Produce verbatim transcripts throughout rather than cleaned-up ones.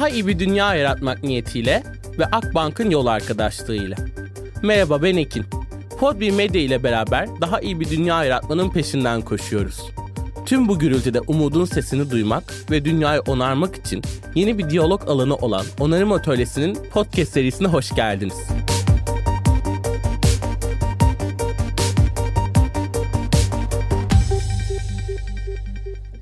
daha iyi bir dünya yaratmak niyetiyle ve Akbank'ın yol arkadaşlığıyla. Merhaba, ben Ekin. Pod Medya ile beraber daha iyi bir dünya yaratmanın peşinden koşuyoruz. Tüm bu gürültüde umudun sesini duymak ve dünyayı onarmak için yeni bir diyalog alanı olan Onarım Atölyesi'nin podcast serisine hoş geldiniz.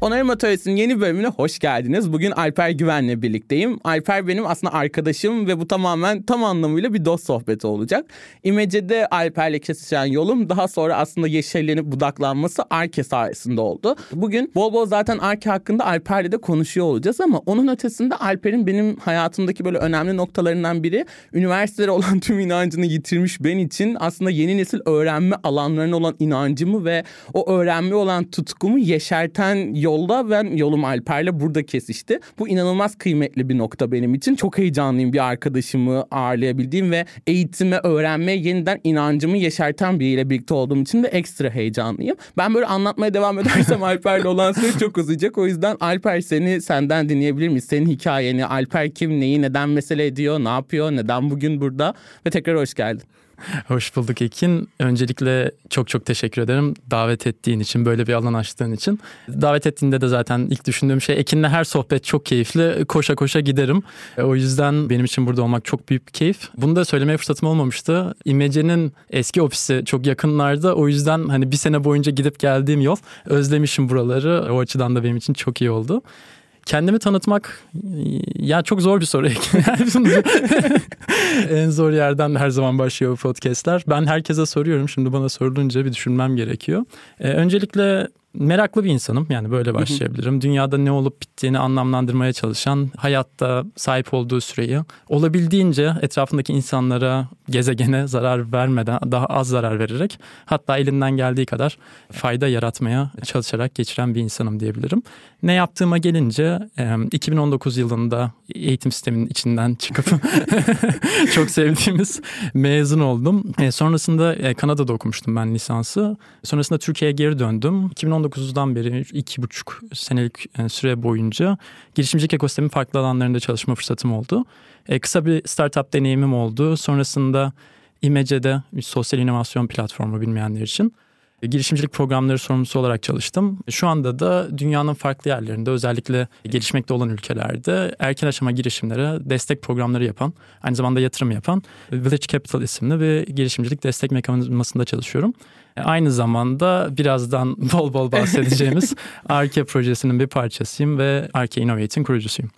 Onarım Atölyesi'nin yeni bölümüne hoş geldiniz. Bugün Alper Güven'le birlikteyim. Alper benim aslında arkadaşım ve bu tamamen tam anlamıyla bir dost sohbeti olacak. İmece'de Alper'le kesişen yolum daha sonra aslında yeşerlenip budaklanması Arkhé sayesinde oldu. Bugün bol bol zaten Arkhé hakkında Alper'le de konuşuyor olacağız ama onun ötesinde Alper'in benim hayatımdaki böyle önemli noktalarından biri, üniversitelere olan tüm inancını yitirmiş ben için aslında yeni nesil öğrenme alanlarına olan inancımı ve o öğrenme olan tutkumu yeşerten yol Yolda ben yolum Alper'le burada kesişti. Bu inanılmaz kıymetli bir nokta benim için. Çok heyecanlıyım bir arkadaşımı ağırlayabildiğim ve eğitime, öğrenmeye yeniden inancımı yeşerten biriyle birlikte olduğum için de ekstra heyecanlıyım. Ben böyle anlatmaya devam edersem Alper'le olan süre çok uzayacak. O yüzden Alper, seni senden dinleyebilir miyiz? Senin hikayeni, Alper kim, neyi, neden mesele ediyor, ne yapıyor, neden bugün burada ve tekrar hoş geldin. Hoş bulduk Ekin. Öncelikle çok çok teşekkür ederim davet ettiğin için, böyle bir alan açtığın için. Davet ettiğinde de zaten ilk düşündüğüm şey, Ekin'le her sohbet çok keyifli, koşa koşa giderim. O yüzden benim için burada olmak çok büyük bir keyif. Bunu da söylemeye fırsatım olmamıştı. İmece'nin eski ofisi çok yakınlarda, o yüzden hani bir sene boyunca gidip geldiğim yol, özlemişim buraları. O açıdan da benim için çok iyi oldu. Kendimi tanıtmak ya çok zor bir soru. En zor yerden her zaman başlıyor podcastler. Ben herkese soruyorum. Şimdi bana sorulunca bir düşünmem gerekiyor. Ee, öncelikle meraklı bir insanım. Yani böyle başlayabilirim. Hı hı. Dünyada ne olup bittiğini anlamlandırmaya çalışan, hayatta sahip olduğu süreyi olabildiğince etrafındaki insanlara, gezegene zarar vermeden, daha az zarar vererek, hatta elinden geldiği kadar fayda yaratmaya çalışarak geçiren bir insanım diyebilirim. Ne yaptığıma gelince iki bin on dokuz yılında eğitim sisteminin içinden çıkıp çok sevdiğimiz mezun oldum. Sonrasında Kanada'da okumuştum ben lisansı. Sonrasında Türkiye'ye geri döndüm. iki bin on dokuzdan beri iki buçuk senelik süre boyunca girişimcilik ekosistemi farklı alanlarında çalışma fırsatım oldu. E, kısa bir startup deneyimim oldu. Sonrasında İmece'de bir sosyal inovasyon platformu, bilmeyenler için. E, girişimcilik programları sorumlusu olarak çalıştım. E, şu anda da dünyanın farklı yerlerinde, özellikle gelişmekte olan ülkelerde erken aşama girişimlere destek programları yapan, aynı zamanda yatırım yapan Village Capital isimli bir girişimcilik destek mekanizmasında çalışıyorum. Aynı zamanda birazdan bol bol bahsedeceğimiz Arkhé projesinin bir parçasıyım ve Arkhé Innovate'in kurucusuyum.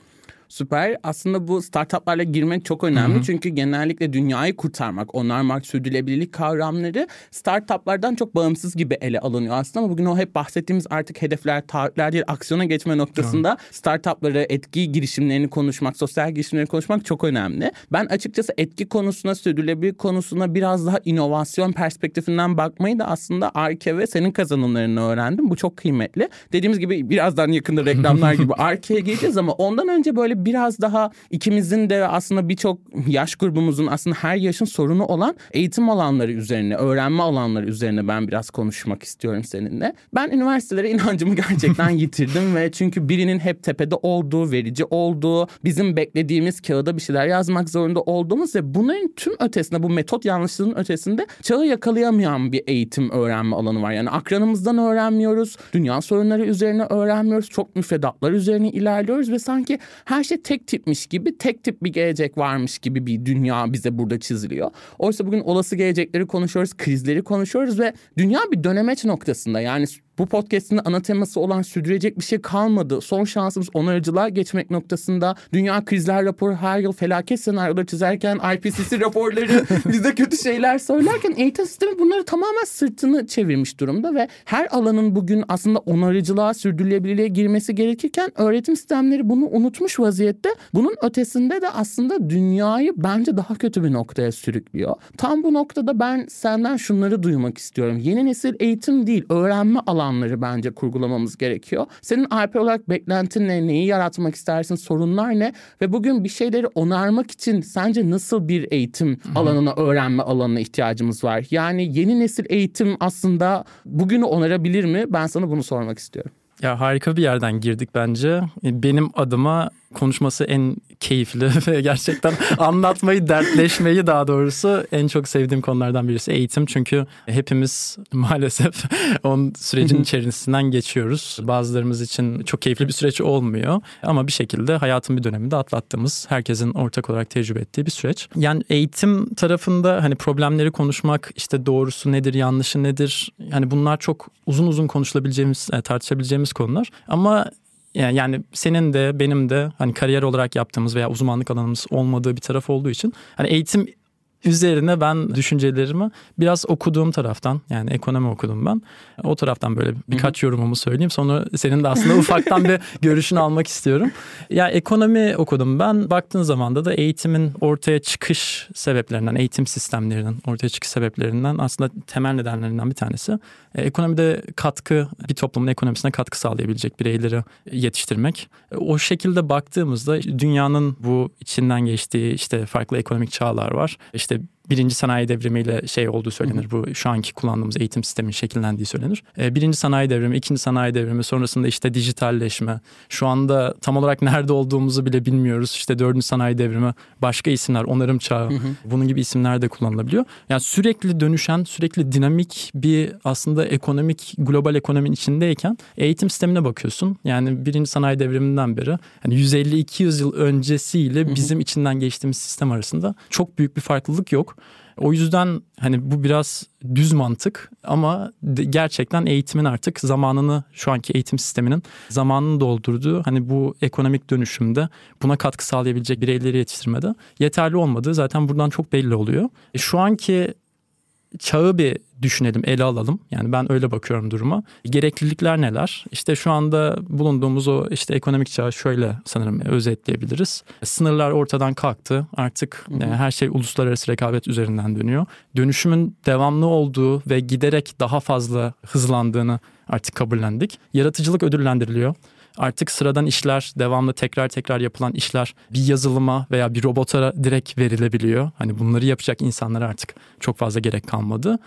Süper. Aslında bu startuplarla girmek çok önemli. Hı-hı. Çünkü genellikle dünyayı kurtarmak, onarmak, sürdürülebilirlik kavramları startuplardan çok bağımsız gibi ele alınıyor aslında. Ama bugün o hep bahsettiğimiz artık hedefler, taahhütler değil, aksiyona geçme noktasında startupları, etki girişimlerini konuşmak, sosyal girişimleri konuşmak çok önemli. Ben açıkçası etki konusuna, sürdürülebilirlik konusuna biraz daha inovasyon perspektifinden bakmayı da aslında Arkhé ve senin kazanımlarını öğrendim. Bu çok kıymetli. Dediğimiz gibi birazdan yakında reklamlar gibi Arkhé'ye gireceğiz ama ondan önce böyle biraz daha ikimizin de aslında birçok yaş grubumuzun, aslında her yaşın sorunu olan eğitim alanları üzerine, öğrenme alanları üzerine ben biraz konuşmak istiyorum seninle. Ben üniversitelere inancımı gerçekten yitirdim ve çünkü birinin hep tepede olduğu, verici olduğu, bizim beklediğimiz kağıda bir şeyler yazmak zorunda olduğumuz ve bunların tüm ötesinde, bu metot yanlışlığının ötesinde çağı yakalayamayan bir eğitim öğrenme alanı var. Yani akranımızdan öğrenmiyoruz, dünya sorunları üzerine öğrenmiyoruz, çok müfredatlar üzerine ilerliyoruz ve sanki her İşte tek tipmiş gibi, tek tip bir gelecek varmış gibi bir dünya bize burada çiziliyor. Oysa bugün olası gelecekleri konuşuyoruz, krizleri konuşuyoruz ve dünya bir dönemeç noktasında. Yani bu podcast'in ana teması olan sürdürecek bir şey kalmadı, son şansımız onarıcılığa geçmek noktasında dünya krizler raporu her yıl felaket senaryoları çizerken, I P C C raporları bize kötü şeyler söylerken eğitim sistemi bunları tamamen sırtını çevirmiş durumda ve her alanın bugün aslında onarıcılığa, sürdürülebilirliğe girmesi gerekirken öğretim sistemleri bunu unutmuş vaziyette. Bunun ötesinde de aslında dünyayı bence daha kötü bir noktaya sürüklüyor. Tam bu noktada ben senden şunları duymak istiyorum. Yeni nesil eğitim değil, öğrenme alanı alanları bence kurgulamamız gerekiyor. Senin Alper olarak beklentin ne? Neyi yaratmak istersin? Sorunlar ne? Ve bugün bir şeyleri onarmak için sence nasıl bir eğitim hmm. alanına, öğrenme alanına ihtiyacımız var? Yani yeni nesil eğitim aslında bugünü onarabilir mi? Ben sana bunu sormak istiyorum. Ya harika bir yerden girdik bence. Benim adıma konuşması en çok keyifli ve gerçekten anlatmayı, dertleşmeyi daha doğrusu en çok sevdiğim konulardan birisi eğitim. Çünkü hepimiz maalesef onun sürecin içerisinden geçiyoruz. Bazılarımız için çok keyifli bir süreç olmuyor ama bir şekilde hayatın bir döneminde atlattığımız, herkesin ortak olarak tecrübe ettiği bir süreç. Yani eğitim tarafında hani problemleri konuşmak, işte doğrusu nedir, yanlışı nedir? Hani bunlar çok uzun uzun konuşulabileceğimiz, tartışabileceğimiz konular ama yani senin de benim de hani kariyer olarak yaptığımız veya uzmanlık alanımız olmadığı bir taraf olduğu için hani eğitim üzerine ben düşüncelerimi biraz okuduğum taraftan, yani ekonomi okudum ben. O taraftan böyle birkaç yorumumu söyleyeyim. Sonra senin de aslında ufaktan bir görüşünü almak istiyorum. Ya yani ekonomi okudum ben. Baktığın zaman da da eğitimin ortaya çıkış sebeplerinden, eğitim sistemlerinin ortaya çıkış sebeplerinden aslında temel nedenlerinden bir tanesi ekonomide katkı, bir toplumun ekonomisine katkı sağlayabilecek bireyleri yetiştirmek. O şekilde baktığımızda dünyanın bu içinden geçtiği işte farklı ekonomik çağlar var. İşte İşte birinci sanayi devrimiyle şey olduğu söylenir. Bu şu anki kullandığımız eğitim sistemin şekillendiği söylenir. Birinci sanayi devrimi, ikinci sanayi devrimi, sonrasında işte dijitalleşme. Şu anda tam olarak nerede olduğumuzu bile bilmiyoruz. İşte dördüncü sanayi devrimi, başka isimler, onarım çağı, hı hı. bunun gibi isimler de kullanılabiliyor. Yani sürekli dönüşen, sürekli dinamik bir aslında ekonomik, global ekonominin içindeyken eğitim sistemine bakıyorsun. Yani birinci sanayi devriminden beri yani yüz elli iki yüz yıl öncesiyle bizim hı hı. içinden geçtiğimiz sistem arasında çok büyük bir farklılık yok. O yüzden hani bu biraz düz mantık ama gerçekten eğitimin artık zamanını, şu anki eğitim sisteminin zamanını doldurduğu, hani bu ekonomik dönüşümde buna katkı sağlayabilecek bireyleri yetiştirmede yeterli olmadığı zaten buradan çok belli oluyor. E şu anki çağı bir düşünelim, ele alalım. Yani ben öyle bakıyorum duruma. Gereklilikler neler? İşte şu anda bulunduğumuz o işte ekonomik çağı şöyle sanırım özetleyebiliriz. Sınırlar ortadan kalktı. Artık hı hı. her şey uluslararası rekabet üzerinden dönüyor. Dönüşümün devamlı olduğu ve giderek daha fazla hızlandığını artık kabullendik. Yaratıcılık ödüllendiriliyor. Artık sıradan işler, devamlı tekrar tekrar yapılan işler bir yazılıma veya bir robota direkt verilebiliyor. Hani bunları yapacak insanlara artık çok fazla gerek kalmadı.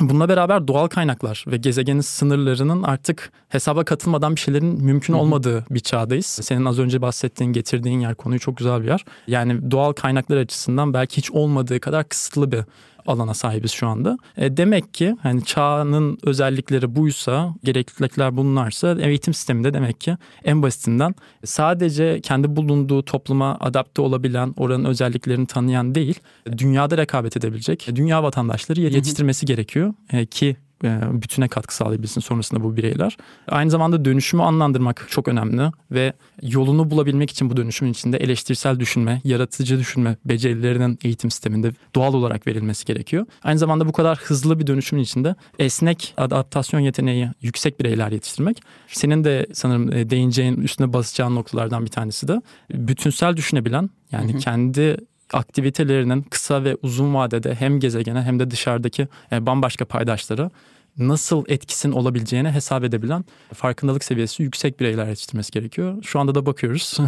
Bununla beraber doğal kaynaklar ve gezegenin sınırlarının artık hesaba katılmadan bir şeylerin mümkün olmadığı bir çağdayız. Senin az önce bahsettiğin, getirdiğin yer, konuyu çok güzel bir yer. Yani doğal kaynaklar açısından belki hiç olmadığı kadar kısıtlı bir alana sahibiz şu anda. E demek ki hani çağının özellikleri buysa, gereklilikler bunlarsa eğitim sisteminde demek ki en basitinden sadece kendi bulunduğu topluma adapte olabilen, oranın özelliklerini tanıyan değil, dünyada rekabet edebilecek dünya vatandaşları yetiştirmesi gerekiyor ki bütüne katkı sağlayabilsin sonrasında bu bireyler. Aynı zamanda dönüşümü anlandırmak çok önemli ve yolunu bulabilmek için bu dönüşümün içinde eleştirisel düşünme, yaratıcı düşünme becerilerinin eğitim sisteminde doğal olarak verilmesi gerekiyor. Aynı zamanda bu kadar hızlı bir dönüşümün içinde esnek, adaptasyon yeteneği yüksek bireyler yetiştirmek. Senin de sanırım değineceğin, üstüne basacağın noktalardan bir tanesi de bütünsel düşünebilen, yani hı hı. kendi aktivitelerinin kısa ve uzun vadede hem gezegene hem de dışarıdaki bambaşka paydaşlara nasıl etkisinin olabileceğini hesap edebilen, farkındalık seviyesi yüksek bireyler yetiştirmesi gerekiyor. Şu anda da bakıyoruz.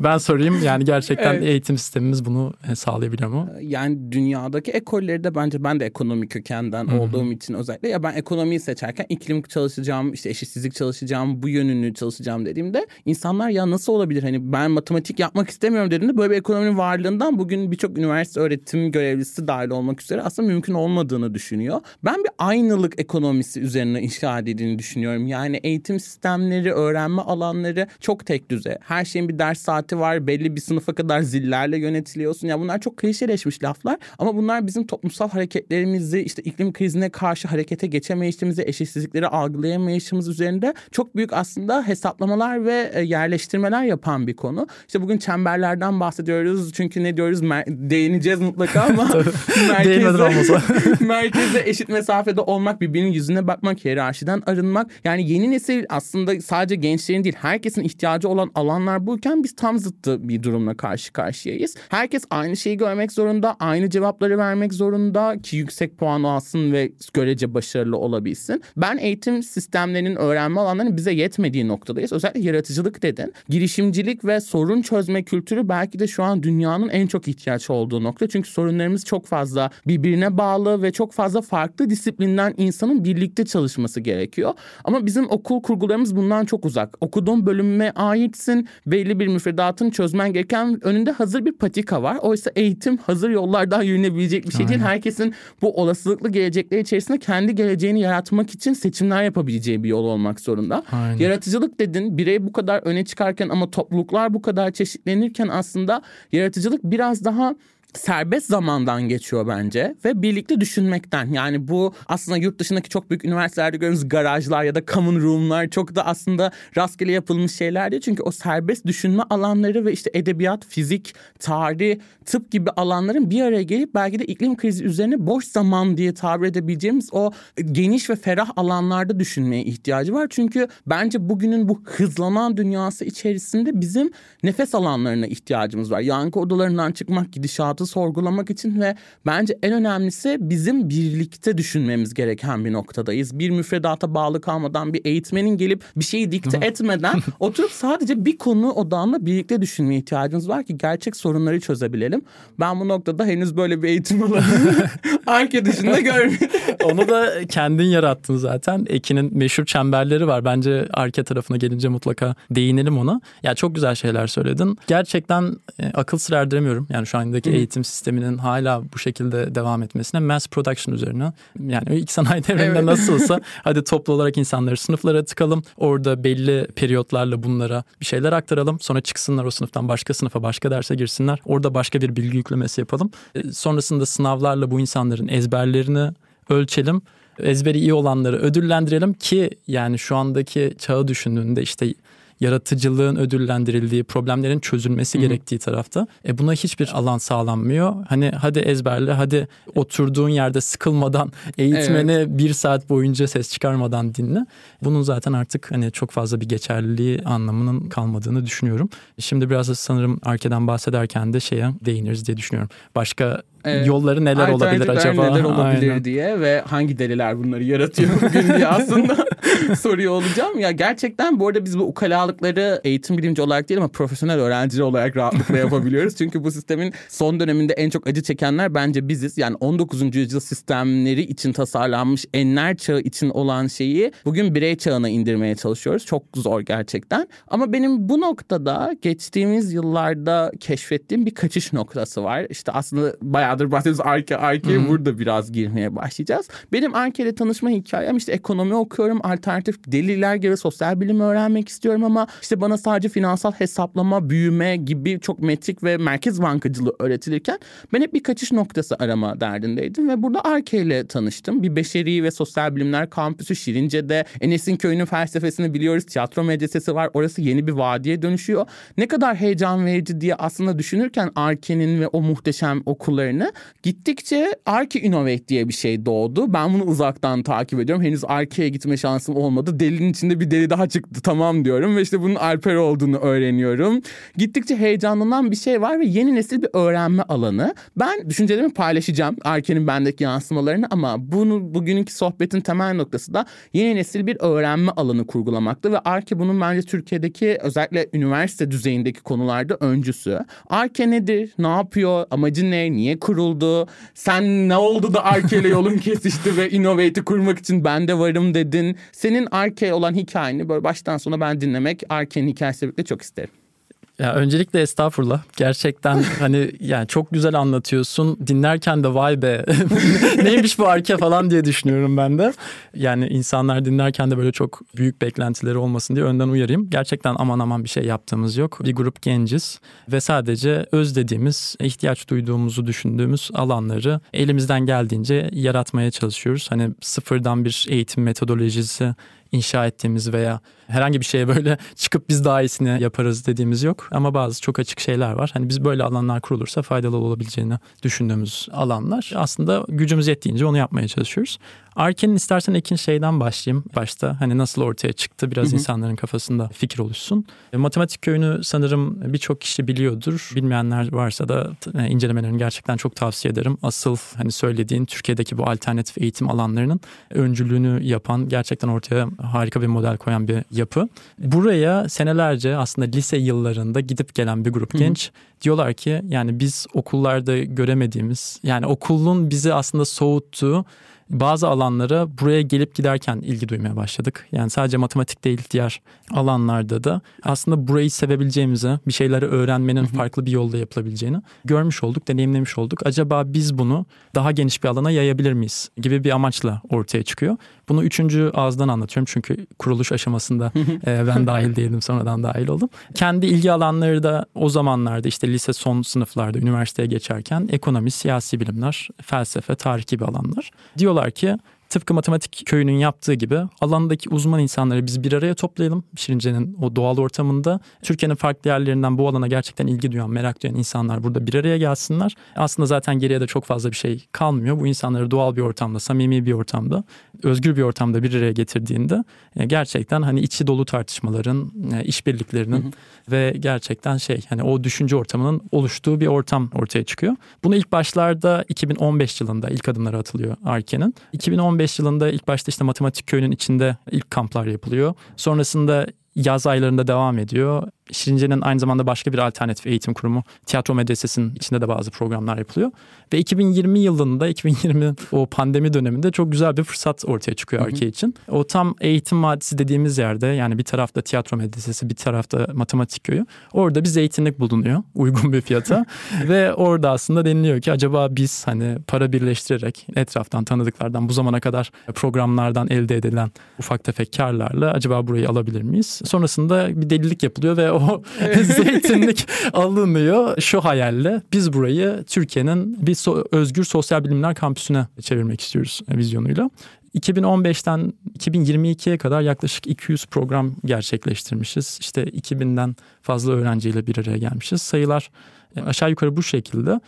Ben sorayım, yani gerçekten evet. eğitim sistemimiz bunu sağlayabiliyor mu? Yani dünyadaki ekolleri de bence, ben de ekonomi kökenden Hı-hı. olduğum için özellikle, ya ben ekonomiyi seçerken iklim çalışacağım, işte eşitsizlik çalışacağım, bu yönünü çalışacağım dediğimde insanlar ya nasıl olabilir? Hani ben matematik yapmak istemiyorum dediğimde böyle bir ekonominin varlığından bugün birçok üniversite öğretim görevlisi dahil olmak üzere aslında mümkün olmadığını düşünüyor. Ben bir aynılık ekonomisi üzerine inşa edildiğini düşünüyorum. Yani eğitim sistemleri, öğrenme alanları çok tek düze. Her şeyin bir ders saati var. Belli bir sınıfa kadar zillerle yönetiliyorsun. Ya bunlar çok klişeleşmiş laflar ama bunlar bizim toplumsal hareketlerimizi, işte iklim krizine karşı harekete geçemeyişimizi, eşitsizlikleri algılayamayışımız üzerinde çok büyük aslında hesaplamalar ve yerleştirmeler yapan bir konu. İşte bugün çemberlerden bahsediyoruz. Çünkü ne diyoruz? Mer- değineceğiz mutlaka ama merkeze, merkeze eşit mesafe mesafede olmak, birbirinin yüzüne bakmak, hiyerarşiden arınmak. Yani yeni nesil aslında sadece gençlerin değil, herkesin ihtiyacı olan alanlar buyken biz tam zıttı bir durumla karşı karşıyayız. Herkes aynı şeyi görmek zorunda, aynı cevapları vermek zorunda ki yüksek puan alsın ve görece başarılı olabilsin. Ben eğitim sistemlerinin, öğrenme alanlarının bize yetmediği noktadayız. Özellikle yaratıcılık dedin. Girişimcilik ve sorun çözme kültürü belki de şu an dünyanın en çok ihtiyaç olduğu nokta. Çünkü sorunlarımız çok fazla birbirine bağlı ve çok fazla farklı disiplinler disiplinden insanın birlikte çalışması gerekiyor. Ama bizim okul kurgularımız bundan çok uzak. Okuduğun bölüme aitsin, belli bir müfredatını çözmen gereken önünde hazır bir patika var. Oysa eğitim hazır yollardan yürünebilecek bir şey Aynen. değil. Herkesin bu olasılıklı gelecekler içerisinde kendi geleceğini yaratmak için seçimler yapabileceği bir yol olmak zorunda. Aynen. Yaratıcılık dedin, birey bu kadar öne çıkarken ama topluluklar bu kadar çeşitlenirken aslında yaratıcılık biraz daha serbest zamandan geçiyor bence ve birlikte düşünmekten. Yani bu aslında yurt dışındaki çok büyük üniversitelerde gördüğünüz garajlar ya da common room'lar çok da aslında rastgele yapılmış şeyler değil. Çünkü o serbest düşünme alanları ve işte edebiyat, fizik, tarih, tıp gibi alanların bir araya gelip belki de iklim krizi üzerine boş zaman diye tabir edebileceğimiz o geniş ve ferah alanlarda düşünmeye ihtiyacı var. Çünkü bence bugünün bu hızlanan dünyası içerisinde bizim nefes alanlarına ihtiyacımız var. Yankı odalarından çıkmak, gidişat sorgulamak için ve bence en önemlisi bizim birlikte düşünmemiz gereken bir noktadayız. Bir müfredata bağlı kalmadan, bir eğitmenin gelip bir şeyi dikte etmeden oturup sadece bir konu odağında birlikte düşünmeye ihtiyacımız var ki gerçek sorunları çözebilelim. Ben bu noktada henüz böyle bir eğitim alanını Arkhé dışında görmedim. Onu da kendin yarattın zaten. Ekin'in meşhur çemberleri var. Bence Arkhé tarafına gelince mutlaka değinelim ona. Ya çok güzel şeyler söyledin. Gerçekten e, akıl sır erdiremiyorum. Yani şu andaki eğitim eğitim sisteminin hala bu şekilde devam etmesine, mass production üzerine, yani ilk sanayi devriminde evet. nasılsa hadi toplu olarak insanları sınıflara tıkalım, orada belli periyotlarla bunlara bir şeyler aktaralım, sonra çıksınlar o sınıftan başka sınıfa, başka derse girsinler, orada başka bir bilgi yüklemesi yapalım, sonrasında sınavlarla bu insanların ezberlerini ölçelim, ezberi iyi olanları ödüllendirelim ki yani şu andaki çağı düşündüğünde işte yaratıcılığın ödüllendirildiği, problemlerin çözülmesi Hı-hı. gerektiği tarafta. E buna hiçbir alan sağlanmıyor. Hani hadi ezberle, hadi oturduğun yerde sıkılmadan eğitmeni evet. bir saat boyunca ses çıkarmadan dinle. Bunun zaten artık hani çok fazla bir geçerliliği anlamının kalmadığını düşünüyorum. Şimdi biraz da sanırım Arké'den bahsederken de şeye değiniriz diye düşünüyorum. Başka evet. yolları neler olabilir acaba? Neler olabilir Aynen. diye ve hangi deliler bunları yaratıyor bugün diye aslında soruyor olacağım. Ya gerçekten bu arada biz bu ukalalıkları eğitim bilimci olarak değil ama profesyonel öğrenci olarak rahatlıkla yapabiliyoruz. Çünkü bu sistemin son döneminde en çok acı çekenler bence biziz. Yani on dokuzuncu yüzyıl sistemleri için tasarlanmış enler çağı için olan şeyi bugün birey çağına indirmeye çalışıyoruz. Çok zor gerçekten. Ama benim bu noktada geçtiğimiz yıllarda keşfettiğim bir kaçış noktası var. İşte aslında bayağı Bayadır bahsediyoruz Arkhé, Arké'ye burada biraz girmeye başlayacağız. Benim Arké'yle tanışma hikayem işte ekonomi okuyorum, alternatif deliler gibi sosyal bilim öğrenmek istiyorum ama işte bana sadece finansal hesaplama, büyüme gibi çok metrik ve merkez bankacılığı öğretilirken ben hep bir kaçış noktası arama derdindeydim ve burada Arké'yle tanıştım. Bir beşeri ve sosyal bilimler kampüsü Şirince'de, Nesin Köyü'nün felsefesini biliyoruz, tiyatro medresesi var, orası yeni bir vadiye dönüşüyor. Ne kadar heyecan verici diye aslında düşünürken Arké'nin ve o muhteşem okullarını gittikçe Arkhé Innovate diye bir şey doğdu. Ben bunu uzaktan takip ediyorum. Henüz Arké'ye gitme şansım olmadı. Delinin içinde bir deli daha çıktı. Tamam diyorum ve işte bunun Alper olduğunu öğreniyorum. Gittikçe heyecanlanan bir şey var ve yeni nesil bir öğrenme alanı. Ben düşüncelerimi paylaşacağım. Arké'nin bendeki yansımalarını ama bunu bugününki sohbetin temel noktası da yeni nesil bir öğrenme alanı kurgulamaktı ve Arkhé bunun bence Türkiye'deki özellikle üniversite düzeyindeki konularda öncüsü. Arkhé nedir? Ne yapıyor? Amacı ne? Niye kuruldu? Sen ne oldu da Arké'yle yolun kesişti ve Innovate'i kurmak için ben de varım dedin. Senin Arkhé olan hikayeni böyle baştan sona ben dinlemek, Arké'nin hikayesi birlikte çok isterim. Ya öncelikle estağfurullah. Gerçekten hani yani çok güzel anlatıyorsun. Dinlerken de vay be neymiş bu Arkhé falan diye düşünüyorum ben de. Yani insanlar dinlerken de böyle çok büyük beklentileri olmasın diye önden uyarayım. Gerçekten aman aman bir şey yaptığımız yok. Bir grup genciz ve sadece özlediğimiz, ihtiyaç duyduğumuzu düşündüğümüz alanları elimizden geldiğince yaratmaya çalışıyoruz. Hani sıfırdan bir eğitim metodolojisi inşa ettiğimiz veya herhangi bir şeye böyle çıkıp biz daha iyisini yaparız dediğimiz yok. Ama bazı çok açık şeyler var. Hani biz böyle alanlar kurulursa faydalı olabileceğini düşündüğümüz alanlar. Aslında gücümüz yettiğince onu yapmaya çalışıyoruz. Arké'nin istersen Ekin şeyden başlayayım. Başta hani nasıl ortaya çıktı biraz hı hı. insanların kafasında fikir oluşsun. Matematik Köyü'nü sanırım birçok kişi biliyordur. Bilmeyenler varsa da incelemelerini gerçekten çok tavsiye ederim. Asıl hani söylediğin Türkiye'deki bu alternatif eğitim alanlarının öncülüğünü yapan, gerçekten ortaya harika bir model koyan bir yapı. Buraya senelerce aslında lise yıllarında gidip gelen bir grup genç diyorlar ki yani biz okullarda göremediğimiz, yani okulun bizi aslında soğuttuğu bazı alanlara buraya gelip giderken ilgi duymaya başladık. Yani sadece matematik değil, diğer alanlarda da aslında burayı sevebileceğimizi, bir şeyleri öğrenmenin farklı bir yolda yapılabileceğini görmüş olduk, deneyimlemiş olduk. Acaba biz bunu daha geniş bir alana yayabilir miyiz gibi bir amaçla ortaya çıkıyor. Bunu üçüncü ağızdan anlatıyorum çünkü kuruluş aşamasında ben dahil değildim, sonradan dahil oldum. Kendi ilgi alanları da o zamanlarda işte lise son sınıflarda, üniversiteye geçerken ekonomi, siyasi bilimler, felsefe, tarih gibi alanlar. Diyorlar ki tıpkı Matematik Köyü'nün yaptığı gibi alandaki uzman insanları biz bir araya toplayalım. Şirince'nin o doğal ortamında Türkiye'nin farklı yerlerinden bu alana gerçekten ilgi duyan, merak duyan insanlar burada bir araya gelsinler. Aslında zaten geriye de çok fazla bir şey kalmıyor. Bu insanları doğal bir ortamda, samimi bir ortamda, özgür bir ortamda bir araya getirdiğinde gerçekten hani içi dolu tartışmaların, işbirliklerinin hı hı. ve gerçekten şey hani o düşünce ortamının oluştuğu bir ortam ortaya çıkıyor. Bunu ilk başlarda iki bin on beş yılında ilk adımları atılıyor Arke'nin. iki bin on beş yılında ilk başta işte Matematik Köyü'nün içinde ilk kamplar yapılıyor. Sonrasında yaz aylarında devam ediyor. Şirince'nin aynı zamanda başka bir alternatif eğitim kurumu Tiyatro Medresesi'nin içinde de bazı programlar yapılıyor. Ve iki bin yirmi yılında, iki bin yirmi o pandemi döneminde çok güzel bir fırsat ortaya çıkıyor Arkhé için. O tam eğitim vadisi dediğimiz yerde, yani bir tarafta Tiyatro Medresesi, bir tarafta Matematik Köyü. Orada bir zeytinlik bulunuyor uygun bir fiyata. Ve orada aslında deniliyor ki acaba biz hani para birleştirerek etraftan, tanıdıklardan, bu zamana kadar programlardan elde edilen ufak tefek karlarla acaba burayı alabilir miyiz? Sonrasında bir delilik yapılıyor ve o zeytinlik alınıyor şu hayalle. Biz burayı Türkiye'nin bir so- özgür sosyal bilimler kampüsüne çevirmek istiyoruz vizyonuyla. iki bin on beşten iki bin yirmi ikiye kadar yaklaşık iki yüz program gerçekleştirmişiz. İşte iki binden fazla öğrenciyle bir araya gelmişiz. Sayılar aşağı yukarı bu şekilde.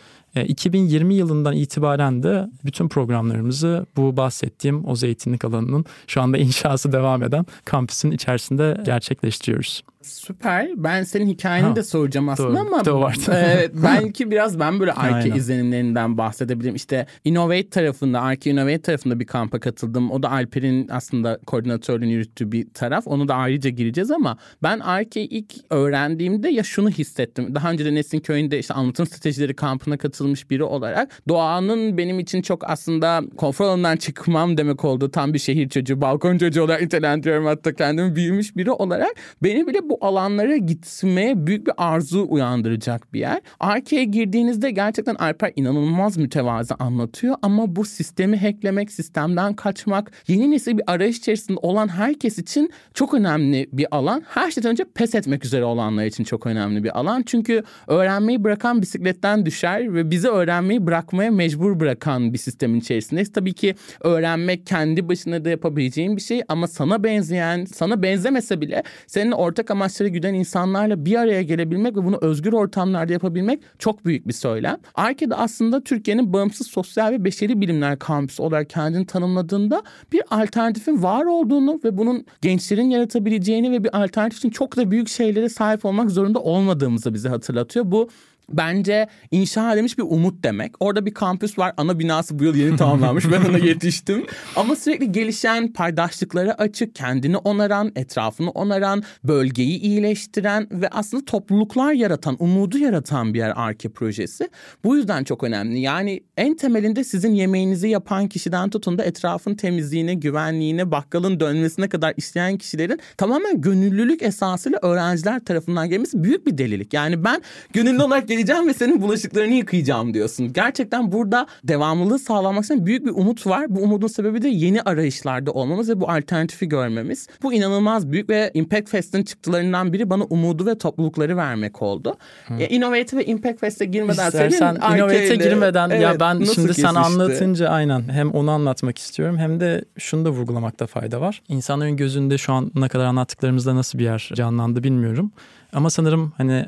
iki bin yirmi yılından itibaren de bütün programlarımızı bu bahsettiğim o zeytinlik alanının şu anda inşası devam eden kampüsün içerisinde gerçekleştiriyoruz. Süper. Ben senin hikayeni ha, de soracağım aslında doğru, ama e, belki biraz ben böyle Arkhé izlenimlerinden bahsedebilirim. İşte Innovate tarafında, Arkhé Innovate tarafında bir kampa katıldım. O da Alper'in aslında koordinatörlüğünü yürüttüğü bir taraf. Onu da ayrıca gireceğiz ama ben Arké'yi ilk öğrendiğimde ya şunu hissettim. Daha önce de Nesin Köyü'nde işte anlatım stratejileri kampına katılmış biri olarak doğanın benim için çok aslında konfor alanından çıkmam demek oldu. Tam bir şehir çocuğu, balkon çocuğu olarak nitelendiriyorum hatta kendimi, büyümüş biri olarak. Beni bile bu alanlara gitmeye büyük bir arzu uyandıracak bir yer. Arké'ye girdiğinizde gerçekten Alper inanılmaz mütevazı anlatıyor ama bu sistemi hacklemek, sistemden kaçmak, yeni nesil bir arayış içerisinde olan herkes için çok önemli bir alan. Her şeyden önce pes etmek üzere olanlar için çok önemli bir alan. Çünkü öğrenmeyi bırakan bisikletten düşer ve bizi öğrenmeyi bırakmaya mecbur bırakan bir sistemin içerisindeyiz. Tabii ki öğrenmek kendi başına da yapabileceğin bir şey ama sana benzeyen, sana benzemese bile senin ortak amaçları güden insanlarla bir araya gelebilmek ve bunu özgür ortamlarda yapabilmek çok büyük bir söylem. Arké'de aslında Türkiye'nin bağımsız sosyal ve beşeri bilimler kampüsü olarak kendini tanımladığında bir alternatifin var olduğunu ve bunun gençlerin yaratabileceğini ve bir alternatif için çok da büyük şeylere sahip olmak zorunda olmadığımızı bize hatırlatıyor. Bu bence inşa edilmiş bir umut demek. Orada bir kampüs var. Ana binası bu yıl yeni tamamlanmış. Ben ona yetiştim. Ama sürekli gelişen, paydaşlıklara açık, kendini onaran, etrafını onaran, bölgeyi iyileştiren ve aslında topluluklar yaratan, umudu yaratan bir yer Arkhé projesi. Bu yüzden çok önemli. Yani en temelinde sizin yemeğinizi yapan kişiden tutun da etrafın temizliğine, güvenliğine, bakkalın dönmesine kadar işleyen kişilerin tamamen gönüllülük esasıyla öğrenciler tarafından gelmesi büyük bir delilik. Yani ben gönüllü olarak geleceğim ve senin bulaşıklarını yıkayacağım diyorsun. Gerçekten burada devamlılığı sağlamak için büyük bir umut var. Bu umudun sebebi de yeni arayışlarda olmamız ve bu alternatifi görmemiz. Bu inanılmaz büyük ve Impact Fest'in çıktılarından biri bana umudu ve toplulukları vermek oldu. E, Innovate ve Impact Fest'e girmeden İstersen senin Innovate'e girmeden evet, ya ben şimdi kesişti? Sen anlatınca aynen hem onu anlatmak istiyorum hem de şunu da vurgulamakta fayda var. İnsanların gözünde şu ana kadar anlattıklarımızda nasıl bir yer canlandı bilmiyorum. Ama sanırım hani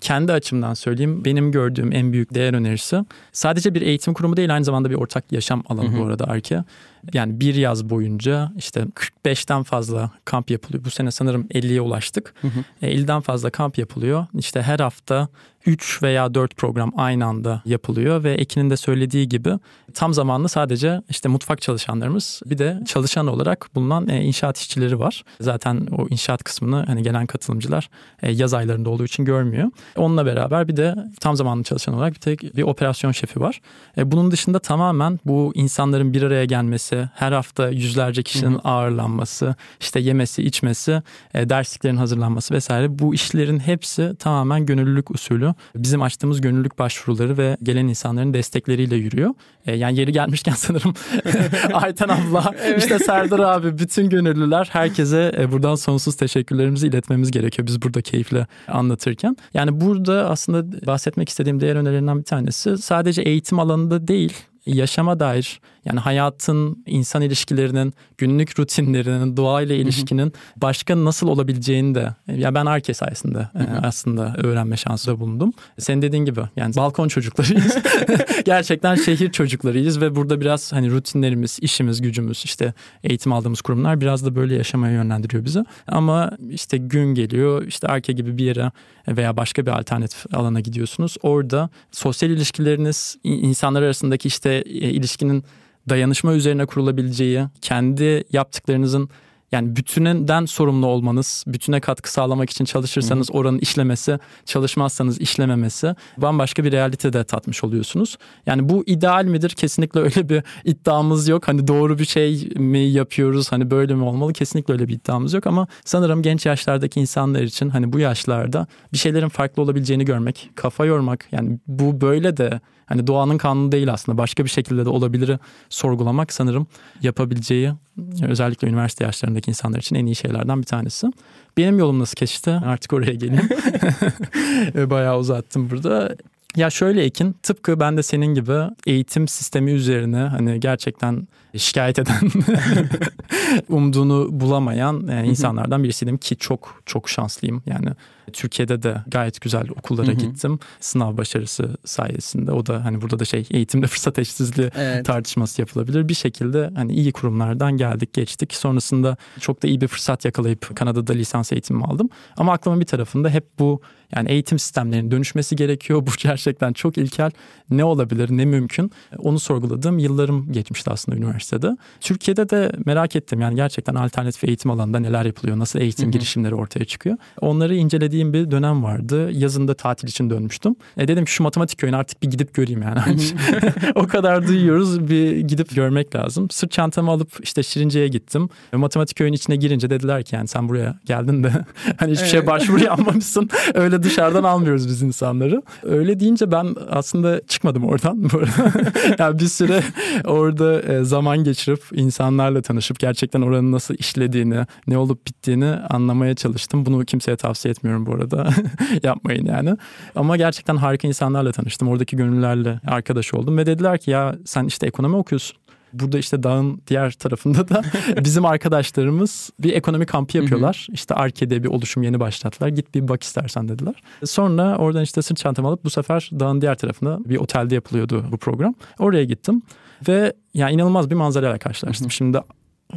kendi açımdan söyleyeyim, benim gördüğüm en büyük değer önerisi sadece bir eğitim kurumu değil, aynı zamanda bir ortak yaşam alanı hı hı. bu arada Arkhé. Yani bir yaz boyunca işte kırk beşten fazla kamp yapılıyor. Bu sene sanırım elliye ulaştık. Hı hı. E, elli'den fazla kamp yapılıyor. İşte her hafta üç veya dört program aynı anda yapılıyor ve Ekin'in de söylediği gibi tam zamanlı sadece işte mutfak çalışanlarımız, bir de çalışan olarak bulunan inşaat işçileri var. Zaten o inşaat kısmını hani gelen katılımcılar yaz aylarında olduğu için görmüyor. Onunla beraber bir de tam zamanlı çalışan olarak bir tek bir operasyon şefi var. Bunun dışında tamamen bu insanların bir araya gelmesi, her hafta yüzlerce kişinin ağırlanması, işte yemesi, içmesi, dersliklerin hazırlanması vesaire, bu işlerin hepsi tamamen gönüllülük usulü. Bizim açtığımız gönüllülük başvuruları ve gelen insanların destekleriyle yürüyor. E, yani yeri gelmişken sanırım Ayten abla, evet, işte Serdar abi, bütün gönüllüler, herkese e, buradan sonsuz teşekkürlerimizi iletmemiz gerekiyor biz burada keyifle anlatırken. Yani burada aslında bahsetmek istediğim diğer önerilerinden bir tanesi sadece eğitim alanında değil, yaşama dair, yani hayatın, insan ilişkilerinin, günlük rutinlerinin, doğayla ilişkinin başka nasıl olabileceğini de ya ben Arkhé sayesinde aslında öğrenme şansı bulundum. Senin dediğin gibi yani balkon çocuklarıyız. Gerçekten şehir çocuklarıyız ve burada biraz hani rutinlerimiz, işimiz, gücümüz, işte eğitim aldığımız kurumlar biraz da böyle yaşamaya yönlendiriyor bizi. Ama işte gün geliyor, işte Arkhé gibi bir yere veya başka bir alternatif alana gidiyorsunuz. Orada sosyal ilişkileriniz, insanlar arasındaki işte ilişkinin dayanışma üzerine kurulabileceği, kendi yaptıklarınızın yani bütünden sorumlu olmanız, bütüne katkı sağlamak için çalışırsanız oranın işlemesi, çalışmazsanız işlememesi, bambaşka bir realite de tatmış oluyorsunuz. Yani bu ideal midir? Kesinlikle öyle bir iddiamız yok. Hani doğru bir şey mi yapıyoruz? Hani böyle mi olmalı? Kesinlikle öyle bir iddiamız yok ama sanırım genç yaşlardaki insanlar için hani bu yaşlarda bir şeylerin farklı olabileceğini görmek, kafa yormak, yani bu böyle de hani doğanın kanunu değil aslında, başka bir şekilde de olabilir sorgulamak sanırım yapabileceği, özellikle üniversite yaşlarındaki insanlar için en iyi şeylerden bir tanesi. Benim yolum nasıl kesişti? Artık oraya geleyim. Bayağı uzattım burada. Ya şöyle Ekin, tıpkı ben de senin gibi eğitim sistemi üzerine hani gerçekten şikayet eden, umduğunu bulamayan insanlardan birisiydim ki çok çok şanslıyım. Yani Türkiye'de de gayet güzel okullara gittim. Sınav başarısı sayesinde, o da hani burada da şey eğitimde fırsat eşitsizliği, evet, tartışması yapılabilir. Bir şekilde hani iyi kurumlardan geldik geçtik. Sonrasında çok da iyi bir fırsat yakalayıp Kanada'da lisans eğitimimi aldım. Ama aklımın bir tarafında hep bu, yani eğitim sistemlerinin dönüşmesi gerekiyor. Bu gerçekten çok ilkel. Ne olabilir, ne mümkün? Onu sorguladığım yıllarım geçmişti aslında üniversitede. Türkiye'de de merak ettim. Yani gerçekten alternatif eğitim alanında neler yapılıyor? Nasıl eğitim girişimleri ortaya çıkıyor? Onları incelediğim bir dönem vardı. Yazında tatil için dönmüştüm. E dedim ki şu Matematik Köyü'ne artık bir gidip göreyim yani. O kadar duyuyoruz, bir gidip görmek lazım. Sırt çantamı alıp işte Şirince'ye gittim. Matematik Köyü'nün içine girince dediler ki yani sen buraya geldin de hani hiçbir, evet, şeye başvuru yapmamışsın. Öyle dışarıdan almıyoruz biz insanları. Öyle deyince ben aslında çıkmadım oradan. Yani bir süre orada zaman geçirip insanlarla tanışıp gerçekten oranın nasıl işlediğini, ne olup bittiğini anlamaya çalıştım. Bunu kimseye tavsiye etmiyorum bu arada. Yapmayın yani. Ama gerçekten harika insanlarla tanıştım. Oradaki gönüllerle arkadaş oldum ve dediler ki ya sen işte ekonomi okuyorsun. Burada işte dağın diğer tarafında da bizim arkadaşlarımız bir ekonomi kampı yapıyorlar. İşte Arke'de bir oluşum yeni başlattılar. Git bir bak istersen dediler. Sonra oradan işte sırt çantamı alıp bu sefer dağın diğer tarafında bir otelde yapılıyordu bu program. Oraya gittim ve yani inanılmaz bir manzarayla karşılaştım. Şimdi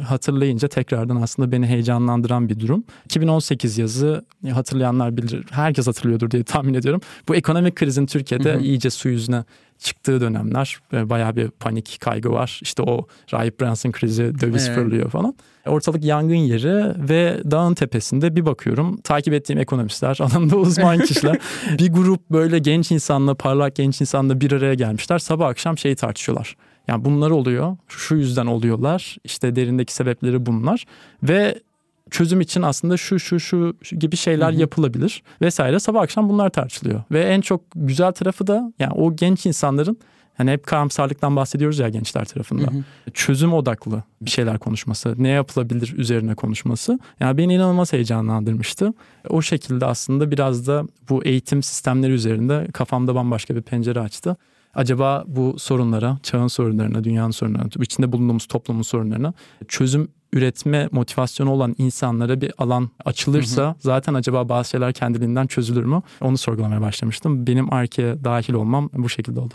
hatırlayınca tekrardan aslında beni heyecanlandıran bir durum. iki bin on sekiz yazı, hatırlayanlar bilir, herkes hatırlıyordur diye tahmin ediyorum. Bu ekonomik krizin Türkiye'de hı hı. iyice su yüzüne çıktığı dönemler, bayağı bir panik, kaygı var. İşte o Rahip Brunson krizi, döviz evet. fırlıyor falan. Ortalık yangın yeri ve dağın tepesinde bir bakıyorum, takip ettiğim ekonomistler, alanında uzman kişiler, bir grup böyle genç insanla, parlak genç insanla bir araya gelmişler. Sabah akşam şeyi tartışıyorlar. Yani bunlar oluyor, şu yüzden oluyorlar, işte derindeki sebepleri bunlar ve çözüm için aslında şu şu şu gibi şeyler hı hı. yapılabilir vesaire. Sabah akşam bunlar tartışılıyor ve en çok güzel tarafı da yani o genç insanların, hani hep karamsarlıktan bahsediyoruz ya gençler tarafından, hı hı. çözüm odaklı bir şeyler konuşması, ne yapılabilir üzerine konuşması yani beni inanılmaz heyecanlandırmıştı. O şekilde aslında biraz da bu eğitim sistemleri üzerinde kafamda bambaşka bir pencere açtı. Acaba bu sorunlara, çağın sorunlarına, dünyanın sorunlarına, içinde bulunduğumuz toplumun sorunlarına çözüm üretme motivasyonu olan insanlara bir alan açılırsa hı hı. zaten acaba bazı şeyler kendiliğinden çözülür mü? Onu sorgulamaya başlamıştım. Benim Arkhé dahil olmam bu şekilde oldu.